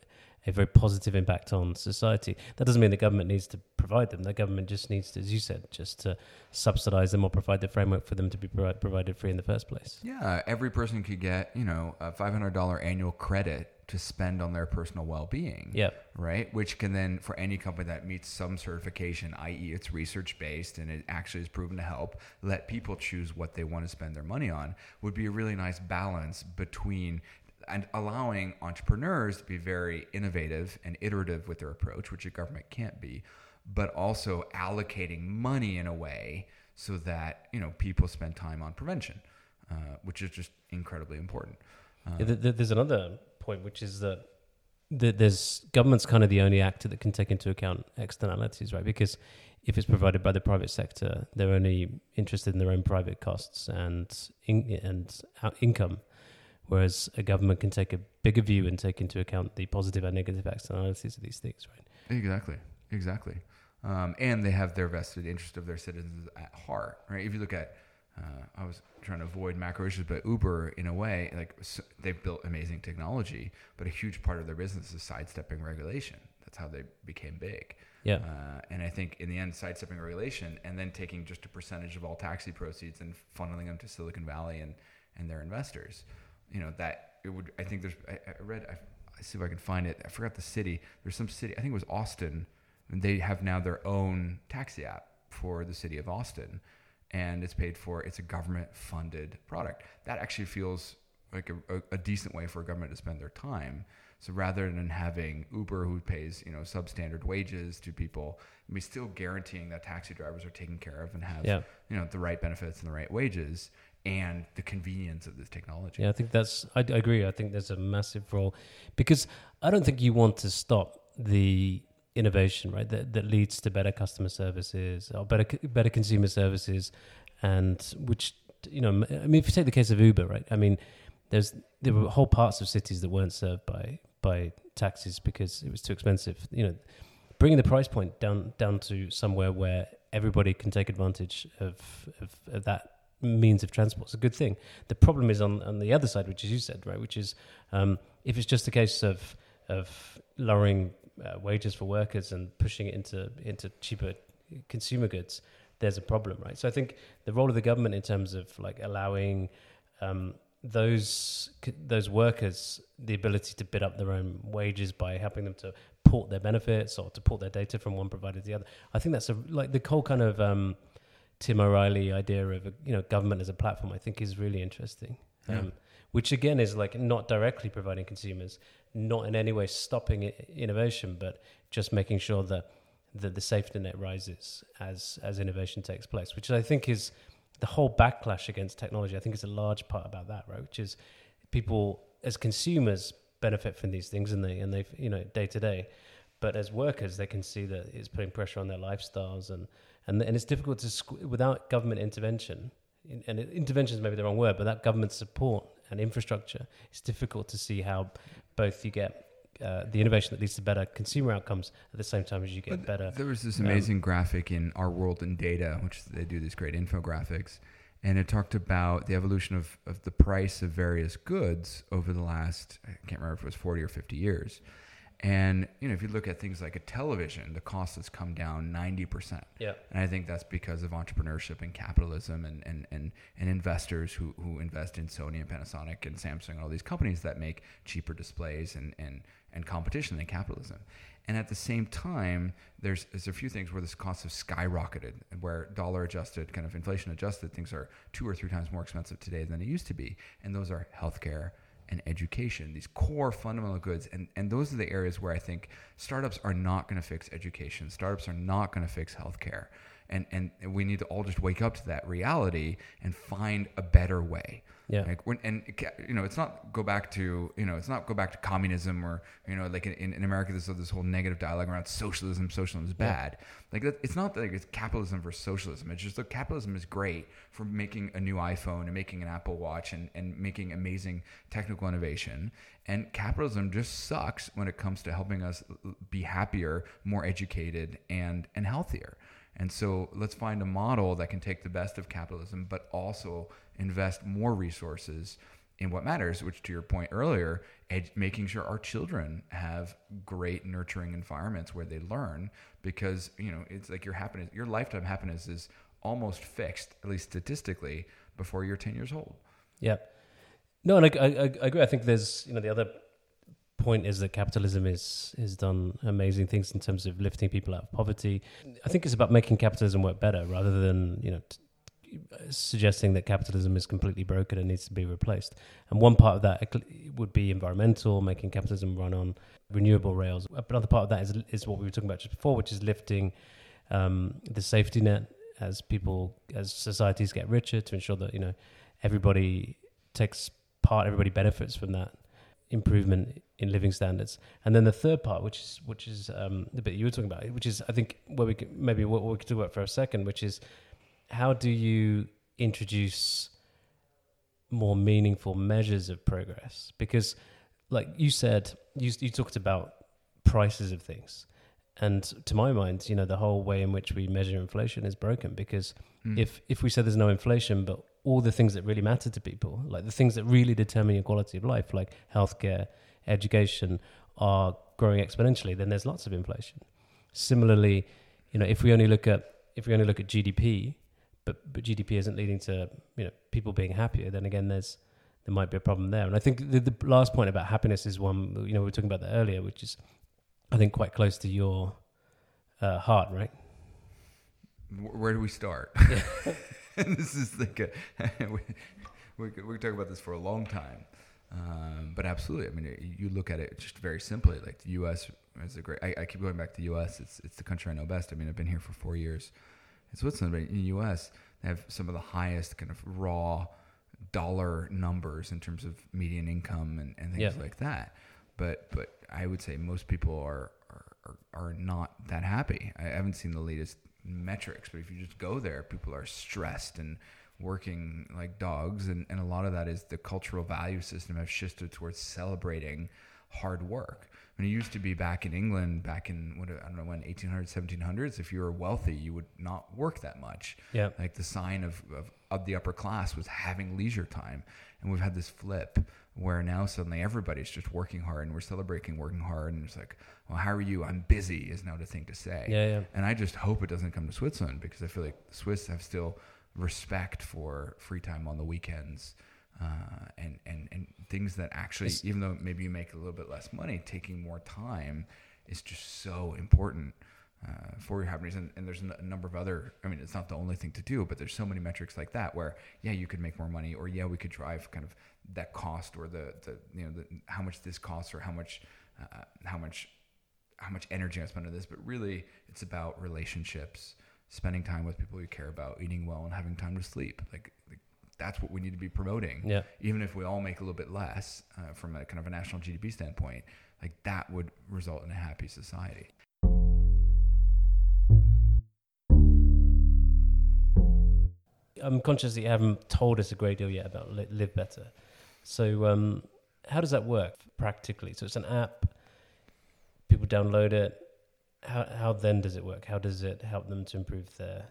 a very positive impact on society. That doesn't mean the government needs to provide them. The government just needs to, as you said, just to subsidize them or provide the framework for them to be pro- provided free in the first place. Yeah, every person could get you know a five hundred dollars annual credit to spend on their personal well-being. Yeah. Right? Which can then, for any company that meets some certification, that is it's research-based and it actually is proven to help, let people choose what they want to spend their money on, would be a really nice balance between and allowing entrepreneurs to be very innovative and iterative with their approach, which a government can't be, but also allocating money in a way so that, you know, people spend time on prevention, uh, which is just incredibly important. Uh, yeah, there's another point, which is that there's government's kind of the only actor that can take into account externalities, right? Because if it's provided by the private sector, they're only interested in their own private costs and in, and income, whereas a government can take a bigger view and take into account the positive and negative externalities of these things, right? Exactly, exactly. Um, and they have their vested interest of their citizens at heart, right? If you look at Uh, I was trying to avoid macro issues, but Uber, in a way, like so they've built amazing technology, but a huge part of their business is sidestepping regulation. That's how they became big. Yeah. Uh, and I think in the end, sidestepping regulation and then taking just a percentage of all taxi proceeds and funneling them to Silicon Valley and, and their investors, you know, that it would, I think there's, I, I read, I, I see if I can find it. I forgot the city. There's some city, I think it was Austin, and they have now their own taxi app for the city of Austin. And it's paid for, it's a government-funded product. That actually feels like a, a, a decent way for a government to spend their time. So rather than having Uber, who pays you know substandard wages to people, I mean, still guaranteeing that taxi drivers are taken care of and have yeah. you know the right benefits and the right wages and the convenience of this technology. Yeah, I think that's, I, I agree. I think there's a massive role because I don't think you want to stop the innovation, right? That that leads to better customer services or better better consumer services, and which you know, I mean, if you take the case of Uber, right? I mean, there's there were whole parts of cities that weren't served by by taxis because it was too expensive. You know, bringing the price point down down to somewhere where everybody can take advantage of of, of that means of transport is a good thing. The problem is on on the other side, which as you said, right? Which is um, if it's just a case of of lowering Uh, wages for workers and pushing it into into cheaper consumer goods, there's a problem, right? So I think the role of the government in terms of like allowing um, those those workers the ability to bid up their own wages by helping them to port their benefits or to port their data from one provider to the other. I think that's a, like the whole kind of um, Tim O'Reilly idea of a, you know government as a platform. I think is really interesting. Yeah. Um, which again is like not directly providing consumers, not in any way stopping innovation, but just making sure that, that the safety net rises as, as innovation takes place, which I think is the whole backlash against technology. I think is a large part about that, right? Which is people as consumers benefit from these things and they, and they, you know, day to day, But as workers, they can see that it's putting pressure on their lifestyles, and and, and it's difficult to squ- without government intervention. In, and intervention is maybe the wrong word, but that government support and infrastructure, it's difficult to see how both you get uh, the innovation that leads to better consumer outcomes at the same time as you get but better. There was this amazing um, graphic in Our World in Data, which they do these great infographics, and it talked about the evolution of, of the price of various goods over the last, I can't remember if it was forty or fifty years. And, you know, if you look at things like a television, the cost has come down ninety percent. Yeah. And I think that's because of entrepreneurship and capitalism and, and, and, and investors who, who invest in Sony and Panasonic and Samsung and all these companies that make cheaper displays and, and, and competition and capitalism. And at the same time, there's, there's a few things where this cost has skyrocketed, and where dollar adjusted, kind of inflation adjusted, things are two or three times more expensive today than it used to be. And those are healthcare and education, these core fundamental goods. And, and those are the areas where I think startups are not going to fix education. Startups are not going to fix healthcare. And, and we need to all just wake up to that reality and find a better way. Yeah. Like when, and, you know, it's not go back to, you know, it's not go back to communism, or, you know, like in, in America, there's this whole negative dialogue around socialism. Socialism is bad. Yeah. Like that, it's not like it's capitalism versus socialism. It's just that capitalism is great for making a new iPhone and making an Apple Watch and, and making amazing technical innovation. And capitalism just sucks when it comes to helping us be happier, more educated, and, and healthier. And so let's find a model that can take the best of capitalism, but also invest more resources in what matters, which, to your point earlier, ed- making sure our children have great nurturing environments where they learn, because, you know, it's like your happiness, your lifetime happiness is almost fixed, at least statistically, before you're ten years old. Yeah. No, and I, I, I agree. I think there's, you know, the other point is that capitalism is has done amazing things in terms of lifting people out of poverty. I think it's about making capitalism work better rather than, you know, t- suggesting that capitalism is completely broken and needs to be replaced. And one part of that would be environmental, making capitalism run on renewable rails. Another part of that is is what we were talking about just before, which is lifting um, the safety net as people, as societies get richer, to ensure that, you know, everybody takes part, everybody benefits from that improvement in living standards. And then the third part, which is which is um, the bit you were talking about, which is I think where we could, maybe what we could talk about for a second, which is how do you introduce more meaningful measures of progress? Because, like you said, you you talked about prices of things, and to my mind, you know, the whole way in which we measure inflation is broken. Because mm. if if we said there's no inflation, but all the things that really matter to people, like the things that really determine your quality of life, like healthcare, education, are growing exponentially, then there's lots of inflation. Similarly, you know, if we only look at if we only look at G D P, but, but G D P isn't leading to, you know, people being happier, then again, there's there might be a problem there. And I think the, the last point about happiness is one, you know, we were talking about that earlier, which is, I think, quite close to your uh, heart, right? Where do we start? Yeah. This is like a, we, we we talk about this for a long time, um, but absolutely. I mean, you look at it just very simply. Like the U S is a great. I, I keep going back to the U S. It's it's the country I know best. I mean, I've been here for four years. It's Switzerland, but in the U S they have some of the highest kind of raw dollar numbers in terms of median income and, and things yeah. like that. But but I would say most people are are are not that happy. I haven't seen the latest metrics, but if you just go there, people are stressed and working like dogs, and, and a lot of that is the cultural value system has shifted towards celebrating hard work. I mean, it used to be back in England, back in what I don't know when eighteen hundreds, seventeen hundreds, if you were wealthy, you would not work that much. Yeah, like the sign of, of of the upper class was having leisure time, and we've had this flip where now suddenly everybody's just working hard, and we're celebrating working hard, and it's like, well, how are you? I'm busy is now the thing to say. Yeah, yeah. And I just hope it doesn't come to Switzerland, because I feel like the Swiss have still respect for free time on the weekends uh, and, and, and things that actually, it's, even though maybe you make a little bit less money, taking more time is just so important uh, for your happiness. And, and there's a number of other, I mean, it's not the only thing to do, but there's so many metrics like that where, yeah, you could make more money, or yeah, we could drive kind of that cost, or the, the you know, the, how much this costs, or how much, uh, how much, how much energy I spend on this. But really it's about relationships, spending time with people you care about, eating well, and having time to sleep. Like, like that's what we need to be promoting. Yeah. Even if we all make a little bit less uh, from a kind of a national G D P standpoint, like that would result in a happy society. I'm conscious that you haven't told us a great deal yet about Live Better. So um, how does that work practically? So it's an app, people download it. How how then does it work? How does it help them to improve their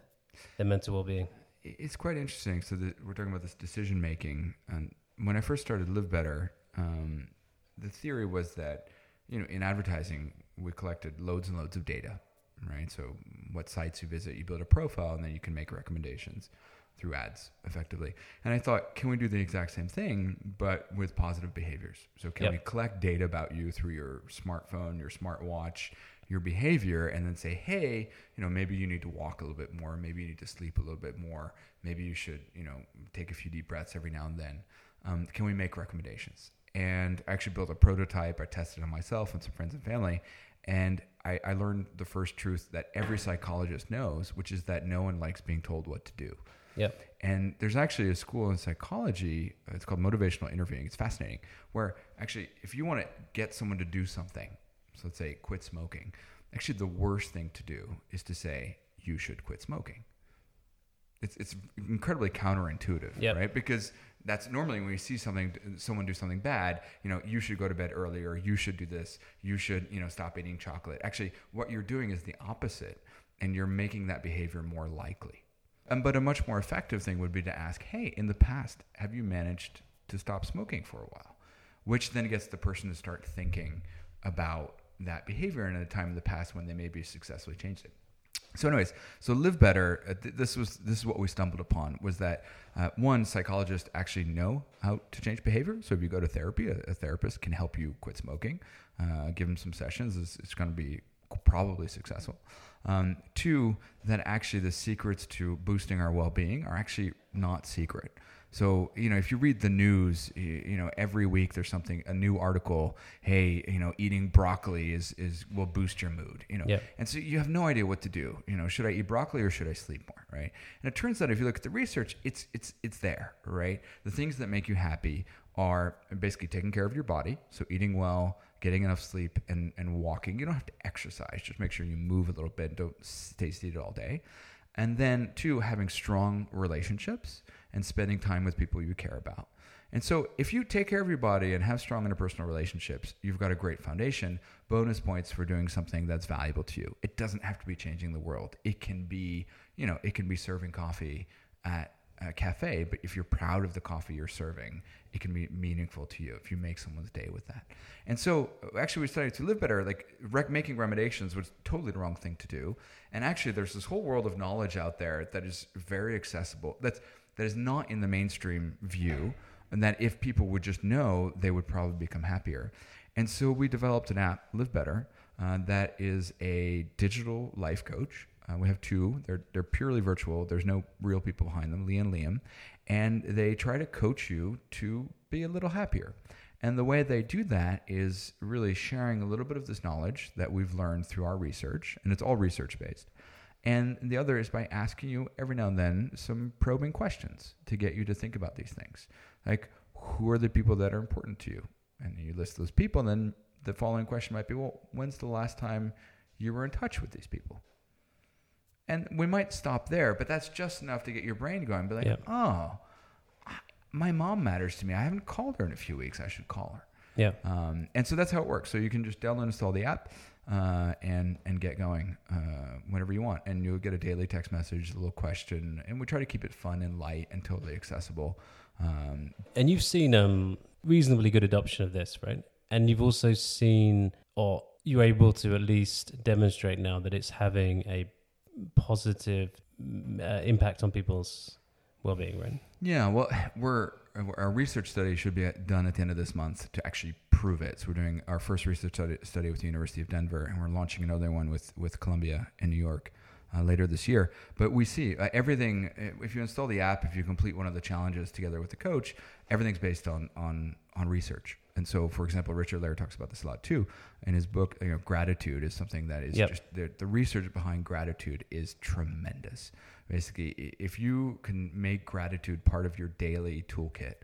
their mental well-being? It's quite interesting. So the, we're talking about this decision-making. And when I first started Live Better, um, the theory was that, you know, in advertising, we collected loads and loads of data, right? So what sites you visit, you build a profile, and then you can make recommendations through ads effectively. And I thought, can we do the exact same thing, but with positive behaviors? So can yep. we collect data about you through your smartphone, your smartwatch, your behavior, and then say, hey, you know, maybe you need to walk a little bit more. Maybe you need to sleep a little bit more. Maybe you should, you know, take a few deep breaths every now and then. Um, can we make recommendations? And I actually built a prototype. I tested it on myself and some friends and family. And I, I learned the first truth that every psychologist knows, which is that no one likes being told what to do. Yeah. And there's actually a school in psychology, it's called motivational interviewing. It's fascinating, where actually if you want to get someone to do something, so let's say quit smoking, actually the worst thing to do is to say you should quit smoking. It's it's incredibly counterintuitive, yep. right? Because that's normally when you see something, someone do something bad, you know, you should go to bed earlier, you should do this, you should, you know, stop eating chocolate. Actually, what you're doing is the opposite, and you're making that behavior more likely. Um, but a much more effective thing would be to ask, hey, in the past, have you managed to stop smoking for a while? Which then gets the person to start thinking about that behavior in a time in the past when they maybe successfully changed it. So anyways, so Live Better, uh, th- this was this is what we stumbled upon, was that, uh, one, psychologists actually know how to change behavior. So if you go to therapy, a, a therapist can help you quit smoking. Uh, give them some sessions. It's, it's going to be probably successful. Um, two, that actually the secrets to boosting our well-being are actually not secret. So, you know, if you read the news, you, you know, every week there's something, a new article, hey, you know, eating broccoli is, is will boost your mood, you know. Yeah. And so you have no idea what to do. You know, should I eat broccoli or should I sleep more, right? And it turns out if you look at the research, it's it's it's there, right? The things that make you happy are basically taking care of your body, so eating well, getting enough sleep, and, and walking. You don't have to exercise. Just make sure you move a little bit. Don't stay seated all day. And then, two, having strong relationships and spending time with people you care about. And so if you take care of your body and have strong interpersonal relationships, you've got a great foundation. Bonus points for doing something that's valuable to you. It doesn't have to be changing the world. It can be, you know, it can be serving coffee at a cafe, but if you're proud of the coffee you're serving, it can be meaningful to you if you make someone's day with that. And so actually we started to Live Better, like rec- making recommendations was totally the wrong thing to do. And actually there's this whole world of knowledge out there that is very accessible, that's, that is not in the mainstream view, and that if people would just know, they would probably become happier. And so we developed an app, Live Better, uh, that is a digital life coach. Uh, we have two. They're they're purely virtual. There's no real people behind them, Lee and Liam. And they try to coach you to be a little happier. And the way they do that is really sharing a little bit of this knowledge that we've learned through our research. And it's all research-based. And the other is by asking you every now and then some probing questions to get you to think about these things. Like, who are the people that are important to you? And you list those people. And then the following question might be, well, when's the last time you were in touch with these people? And we might stop there, but that's just enough to get your brain going. Be like, yeah. oh, I, my mom matters to me. I haven't called her in a few weeks. I should call her. Yeah. Um, and so that's how it works. So you can just download and install the app uh, and and get going uh, whenever you want. And you'll get a daily text message, a little question. And we try to keep it fun and light and totally accessible. Um, and you've seen um, reasonably good adoption of this, right? And you've also seen, or you're able to at least demonstrate now that it's having a positive uh, impact on people's well-being, right? Yeah, well, we're our research study should be done at the end of this month to actually prove it. So we're doing our first research study, study with the University of Denver, and we're launching another one with, with Columbia in New York Uh, later this year. But we see uh, everything, if you install the app, if you complete one of the challenges together with the coach, everything's based on on on research. And so, for example, Richard Lehrer talks about this a lot too in his book. You know, gratitude is something that is yep. just the, the research behind gratitude is tremendous. Basically, if you can make gratitude part of your daily toolkit,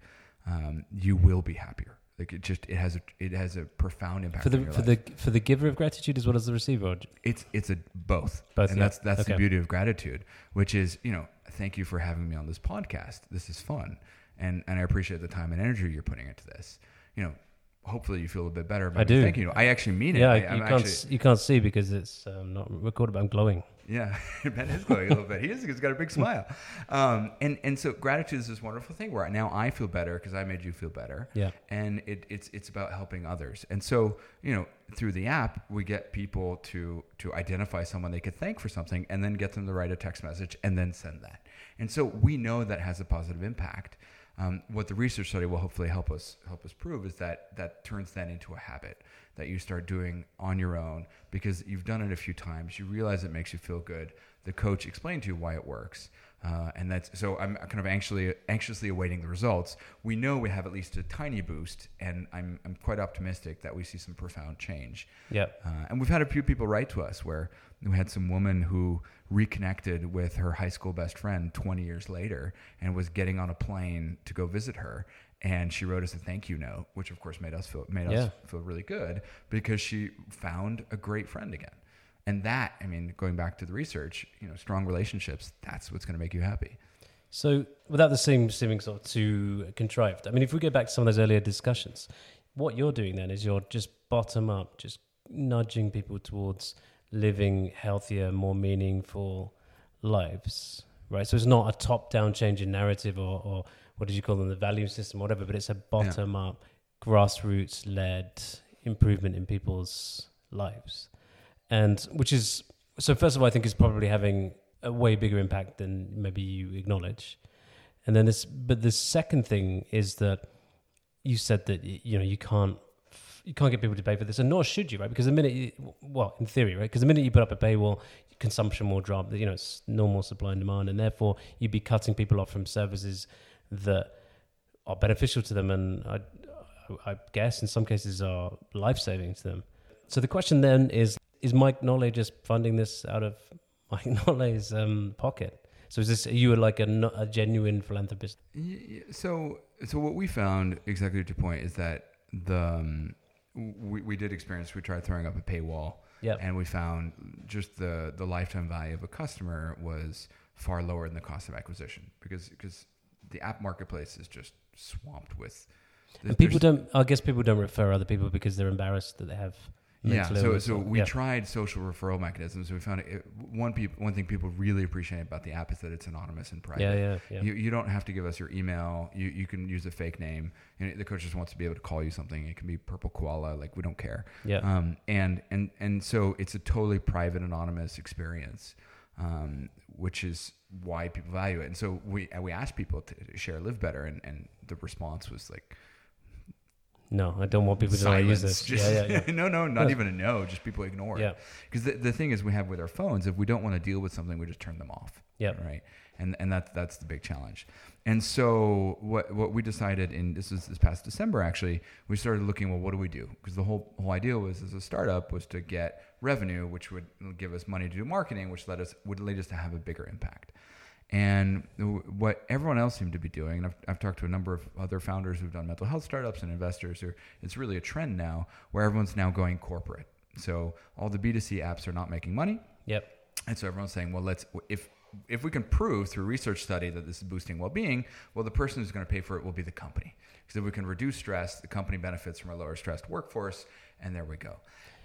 um, you will be happier. Like it just, it has a, it has a profound impact for the on your for life. the for the giver of gratitude as well as the receiver. It's it's a both, both and yeah. that's that's okay. the beauty of gratitude, which is, you know, thank you for having me on this podcast. This is fun, and and I appreciate the time and energy you're putting into this. You know, hopefully you feel a bit better about I do. Thank you. I actually mean it. Yeah, I, you I'm can't actually, you can't see because it's um, not recorded, but I'm glowing. Yeah, Ben is glowing a little bit. He is, he's got a big smile. Um, and, and so gratitude is this wonderful thing where now I feel better because I made you feel better. Yeah. And it, it's it's about helping others. And so, you know, through the app, we get people to to identify someone they could thank for something and then get them to write a text message and then send that. And so we know that has a positive impact. Um, what the research study will hopefully help us help us prove is that that turns that into a habit that you start doing on your own because you've done it a few times. You realize it makes you feel good. The coach explained to you why it works, uh, and that's so. I'm kind of anxiously anxiously awaiting the results. We know we have at least a tiny boost, and I'm I'm quite optimistic that we see some profound change. Yeah, uh, and we've had a few people write to us where we had some woman who reconnected with her high school best friend twenty years later and was getting on a plane to go visit her. And she wrote us a thank you note, which of course made us feel, made yeah. us feel really good because she found a great friend again. And that, I mean, going back to the research, you know, strong relationships, that's what's going to make you happy. So without the same seeming sort of too contrived, I mean, if we go back to some of those earlier discussions, what you're doing then is you're just bottom up, just nudging people towards living healthier, more meaningful lives, right? So it's not a top-down change in narrative or, or what did you call them, the value system, whatever, but it's a bottom-up, yeah. grassroots-led improvement in people's lives. And which is, so first of all, I think it's probably having a way bigger impact than maybe you acknowledge. And then this, but the second thing is that you said that, you know, you can't You can't get people to pay for this, and nor should you, right? Because the minute, you, well, in theory, right? Because the minute you put up a paywall, consumption will drop. You know, it's normal supply and demand, and therefore you'd be cutting people off from services that are beneficial to them, and I, I guess in some cases are life-saving to them. So the question then is: Is Mike Nolley just funding this out of Mike Nolley's um, pocket? So is this, are you like a, a genuine philanthropist? So, so what we found exactly to your point is that the um, We, we did experience, we tried throwing up a paywall, yep. and we found just the, the lifetime value of a customer was far lower than the cost of acquisition because because the app marketplace is just swamped with... And people don't, I guess people don't refer other people because they're embarrassed that they have... Yeah, so so or, we yeah. tried social referral mechanisms. We found it, one peop, one thing people really appreciate about the app is that it's anonymous and private. Yeah, yeah, yeah. You, you don't have to give us your email. You you can use a fake name. And the coach just wants to be able to call you something. It can be Purple Koala. Like, we don't care. Yeah. Um. And and and so it's a totally private, anonymous experience, um, which is why people value it. And so we we asked people to share Live Better, and, and the response was like, no, I don't want people to Silence, know I use this. Just, yeah, yeah, yeah. no, no, not even a no. Just people ignore it. Because yeah. the, the thing is, we have with our phones, if we don't want to deal with something, we just turn them off. Yeah. Right. And and that that's the big challenge. And so what what we decided in this was this past December actually, we started looking, well, what do we do? Because the whole whole idea was as a startup was to get revenue, which would give us money to do marketing, which led us would lead us to have a bigger impact. And what everyone else seemed to be doing, and I've, I've talked to a number of other founders who've done mental health startups and investors, who it's really a trend now where everyone's now going corporate. So all the B two C apps are not making money. Yep. And so everyone's saying, well, let's if if we can prove through research study that this is boosting well-being, well, the person who's going to pay for it will be the company. Because if we can reduce stress, the company benefits from a lower stressed workforce, and there we go.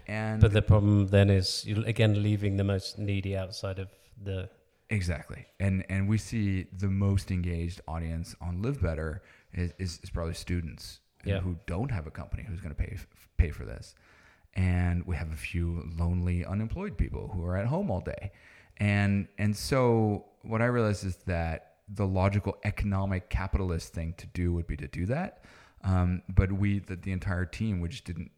And but the problem then is, you're again, leaving the most needy outside of the... Exactly. And and we see the most engaged audience on Live Better is, is, is probably students yeah. who don't have a company who's going to pay pay for this. And we have a few lonely, unemployed people who are at home all day. And and so what I realized is that the logical economic capitalist thing to do would be to do that. Um, but we, the, the entire team, we just didn't,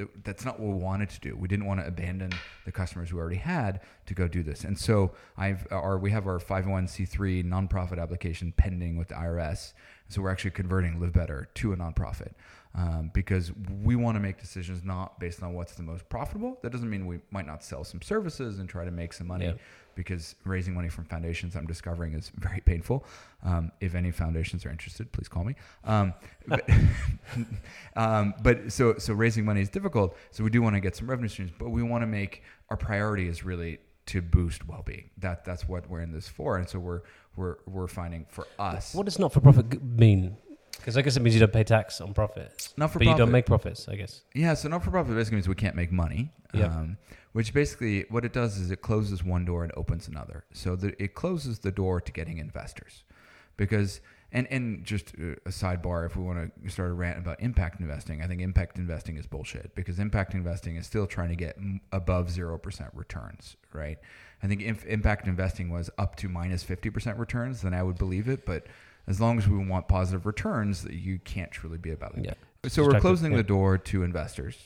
that, that's not what we wanted to do. We didn't want to abandon the customers we already had to go do this. And so I've, our, we have our five oh one c three nonprofit application pending with the I R S. So we're actually converting Live Better to a nonprofit um, because we want to make decisions not based on what's the most profitable. That doesn't mean we might not sell some services and try to make some money, yeah. because raising money from foundations, I'm discovering, is very painful. Um, if any foundations are interested, please call me. Um, but um, but so, so raising money is difficult. So we do want to get some revenue streams, but we want to make our priority is really to boost well-being. That that's what we're in this for. And so we're we're we're finding for us. What does not-for-profit mean? Because I guess it means you don't pay tax on profits. Not for but profit. You don't make profits, I guess. Yeah, so not-for-profit basically means we can't make money, yeah. um, which basically what it does is it closes one door and opens another. So the, it closes the door to getting investors. Because, and, and just a sidebar, if we want to start a rant about impact investing, I think impact investing is bullshit because impact investing is still trying to get above zero percent returns, right? I think if impact investing was up to minus fifty percent returns, then I would believe it. But as long as we want positive returns, you can't truly be about it. Yeah. So we're closing yeah. the door to investors.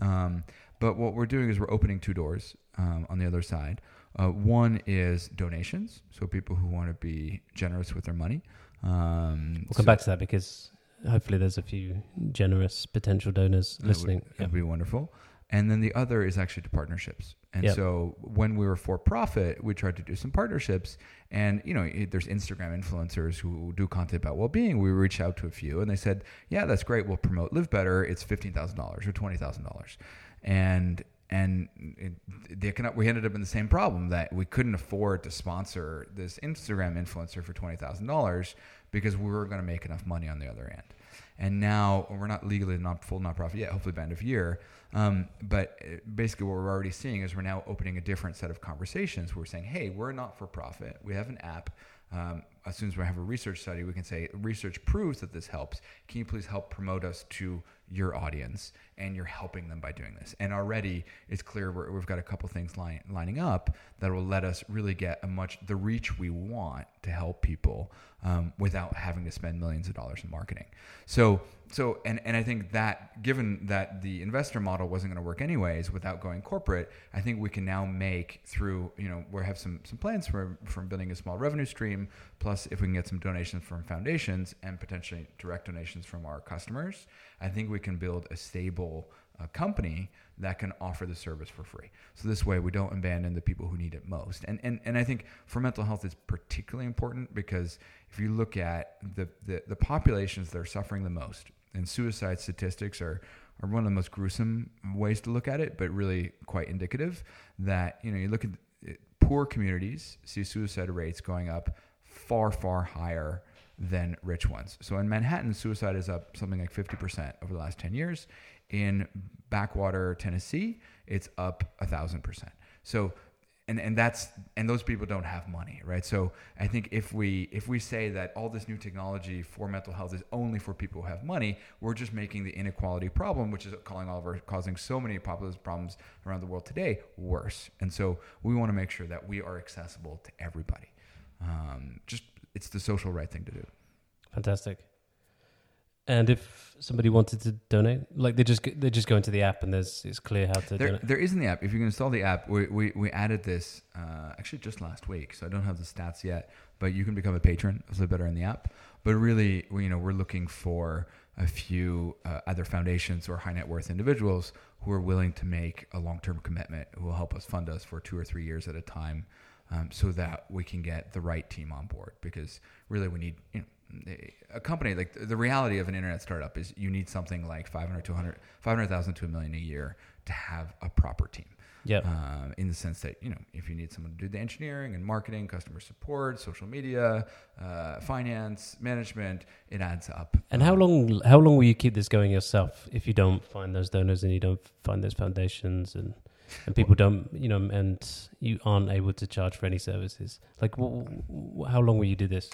Um, but what we're doing is we're opening two doors um, on the other side. Uh, one is donations. So people who want to be generous with their money. Um, we'll come so back to that because hopefully there's a few generous potential donors listening. It would, yeah. would be wonderful. And then the other is actually to partnerships. And yep. so when we were for profit, we tried to do some partnerships. And, you know, there's Instagram influencers who do content about well-being. We reached out to a few and they said, yeah, that's great. We'll promote Live Better. It's fifteen thousand dollars or twenty thousand dollars. And and it, they cannot, we ended up in the same problem that we couldn't afford to sponsor this Instagram influencer for twenty thousand dollars because we were going to make enough money on the other end. And now we're not legally non full nonprofit yet, hopefully by end of year. Um, but basically what we're already seeing is we're now opening a different set of conversations. We're saying, hey, we're not for profit. We have an app. Um, as soon as we have a research study, we can say research proves that this helps. Can you please help promote us to your audience? And you're helping them by doing this. And already it's clear we're, we've got a couple things line, lining up that will let us really get a much the reach we want to help people um, without having to spend millions of dollars in marketing. So so and, and I think that given that the investor model wasn't going to work anyways without going corporate, I think we can now make through, you know, we have some some plans for from building a small revenue stream. Plus, if we can get some donations from foundations and potentially direct donations from our customers, I think we can build a stable uh, company that can offer the service for free. So this way, we don't abandon the people who need it most. And and and I think for mental health, it's particularly important because if you look at the the, the populations that are suffering the most, and suicide statistics are are one of the most gruesome ways to look at it, but really quite indicative that, you know, you look at it, poor communities see suicide rates going up far, far higher than rich ones. So in Manhattan, suicide is up something like fifty percent over the last ten years. In backwater Tennessee, it's up a thousand percent. So, and, and that's, and those people don't have money, right? So I think if we, if we say that all this new technology for mental health is only for people who have money, we're just making the inequality problem, which is calling all of our, causing so many populist problems around the world today, worse. And so we want to make sure that we are accessible to everybody. Um, just, it's the social right thing to do. Fantastic. And if somebody wanted to donate, like they just they just go into the app and there's it's clear how to there, donate. There is in the app. If you can install the app, we we, we added this uh, actually just last week, so I don't have the stats yet. But you can become a patron of Live Better in the app. But really, we, you know, we're looking for a few uh, either foundations or high net worth individuals who are willing to make a long term commitment, who will help us fund us for two or three years at a time. Um, so that we can get the right team on board, because really we need, you know, a company like the reality of an internet startup is you need something like five hundred thousand to a million a year to have a proper team. Yeah. Um, in the sense that, you know, if you need someone to do the engineering and marketing, customer support, social media, uh, finance, management, it adds up. And how long, how long will you keep this going yourself if you don't find those donors and you don't find those foundations and... And people don't, you know, and you aren't able to charge for any services. Like, wh- wh- how long will you do this?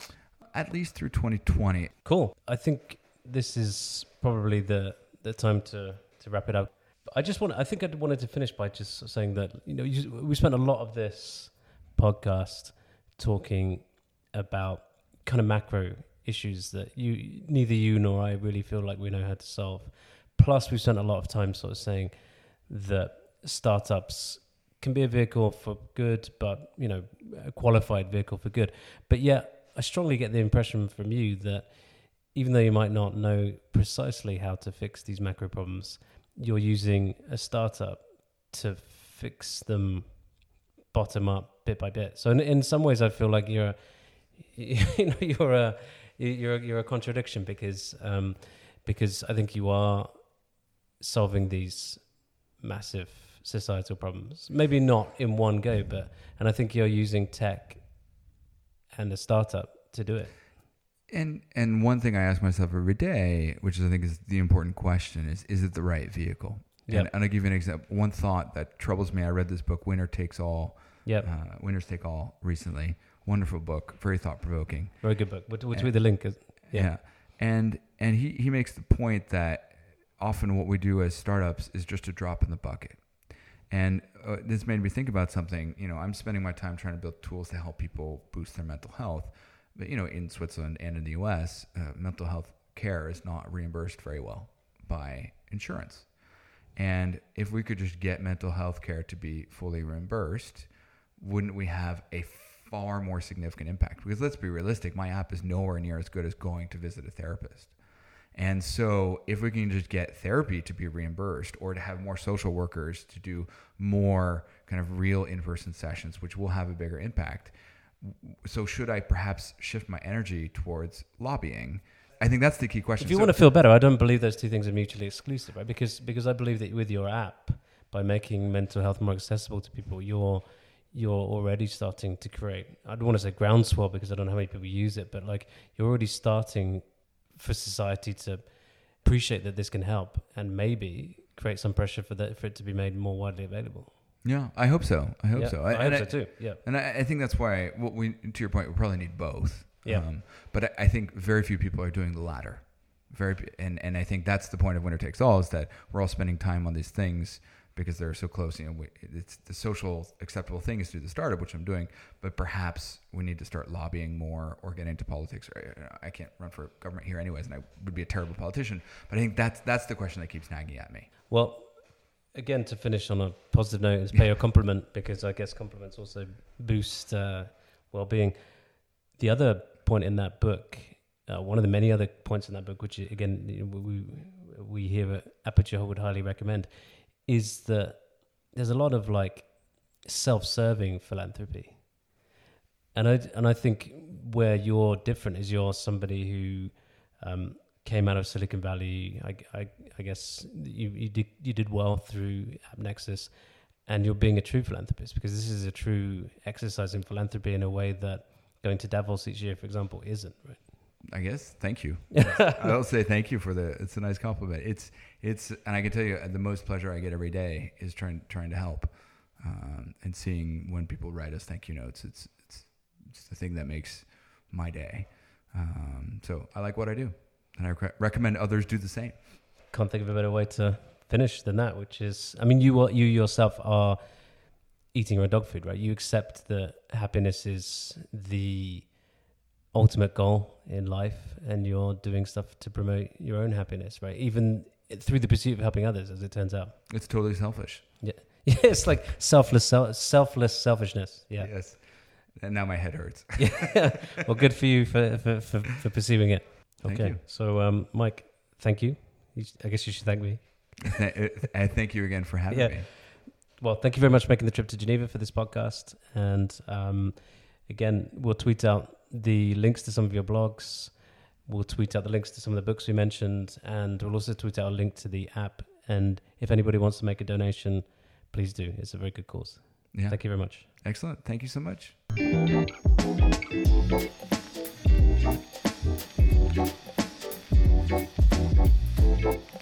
At least through twenty twenty. Cool. I think this is probably the, the time to, to wrap it up. I just want, I think I wanted to finish by just saying that, you know, you, we spent a lot of this podcast talking about kind of macro issues that you, neither you nor I really feel like we know how to solve. Plus, we've spent a lot of time sort of saying that startups can be a vehicle for good, but, you know, a qualified vehicle for good. But yet, I strongly get the impression from you that even though you might not know precisely how to fix these macro problems, you're using a startup to fix them bottom up, bit by bit. So in, in some ways, I feel like you're, a, you know, you're a, you're a, you're a contradiction because, um, because I think you are solving these massive societal problems. Maybe not in one go, but and I think you're using tech and a startup to do it. And and one thing I ask myself every day, which I think is the important question, is is it the right vehicle? Yep. And, and I'll give you an example. One thought that troubles me, I read this book, Winner Takes All, yep. uh, Winners Take All recently. Wonderful book, very thought-provoking. Very good book. Which and, with the link is. Yeah. yeah. And and he, he makes the point that often what we do as startups is just a drop in the bucket. And uh, this made me think about something. You know, I'm spending my time trying to build tools to help people boost their mental health. But, you know, in Switzerland and in the U S, uh, mental health care is not reimbursed very well by insurance. And if we could just get mental health care to be fully reimbursed, wouldn't we have a far more significant impact? Because let's be realistic, my app is nowhere near as good as going to visit a therapist. And so if we can just get therapy to be reimbursed or to have more social workers to do more kind of real in-person sessions, which will have a bigger impact. So should I perhaps shift my energy towards lobbying? I think that's the key question. If you so want to feel better, I don't believe those two things are mutually exclusive, right? Because because I believe that with your app, by making mental health more accessible to people, you're you're already starting to create. I don't want to say groundswell because I don't know how many people use it, but like you're already starting for society to appreciate that this can help and maybe create some pressure for that for it to be made more widely available. Yeah, I hope so. I hope yeah, so. I, I hope I, so too. Yeah, and I, I think that's why. What we, to your point, we probably need both. Yeah, um, but I, I think very few people are doing the latter. Very, and and I think that's the point of Winner Takes All is that we're all spending time on these things because they're so close. You know, we, it's the social acceptable thing is to do the startup, which I'm doing, but perhaps we need to start lobbying more or get into politics. Or, you know, I can't run for government here anyways, and I would be a terrible politician. But I think that's that's the question that keeps nagging at me. Well. Again, to finish on a positive note is pay your compliment, because I guess compliments also boost uh, well-being. The other point in that book, uh, one of the many other points in that book, which again, we we here at Aperture would highly recommend, is that there's a lot of like self-serving philanthropy. And I, and I think where you're different is you're somebody who... Um, came out of Silicon Valley, I, I, I guess you, you, did, you did well through AppNexus, and you're being a true philanthropist because this is a true exercise in philanthropy in a way that going to Davos each year, for example, isn't, right? I guess. Thank you. I'll say thank you for the, it's a nice compliment. It's, it's, and I can tell you the most pleasure I get every day is trying, trying to help um, and seeing when people write us thank you notes. It's, it's, it's the thing that makes my day. Um, so I like what I do. And I rec- recommend others do the same. Can't think of a better way to finish than that, which is, I mean, you are, you yourself are eating your dog food, right? You accept that happiness is the ultimate goal in life, and you're doing stuff to promote your own happiness, right? Even through the pursuit of helping others, as it turns out. It's totally selfish. Yeah. Yeah, it's like selfless, sel- selfless selfishness. Yeah. Yes. And now my head hurts. Yeah. Well, good for you for, for, for, for pursuing it. Okay, so um, Mike, thank you. you sh- I guess you should thank me. I thank you again for having yeah. me. Well, thank you very much for making the trip to Geneva for this podcast. And um, again, we'll tweet out the links to some of your blogs. We'll tweet out the links to some of the books we mentioned. And we'll also tweet out a link to the app. And if anybody wants to make a donation, please do. It's a very good cause. Yeah. Thank you very much. Excellent. Thank you so much. Thank you.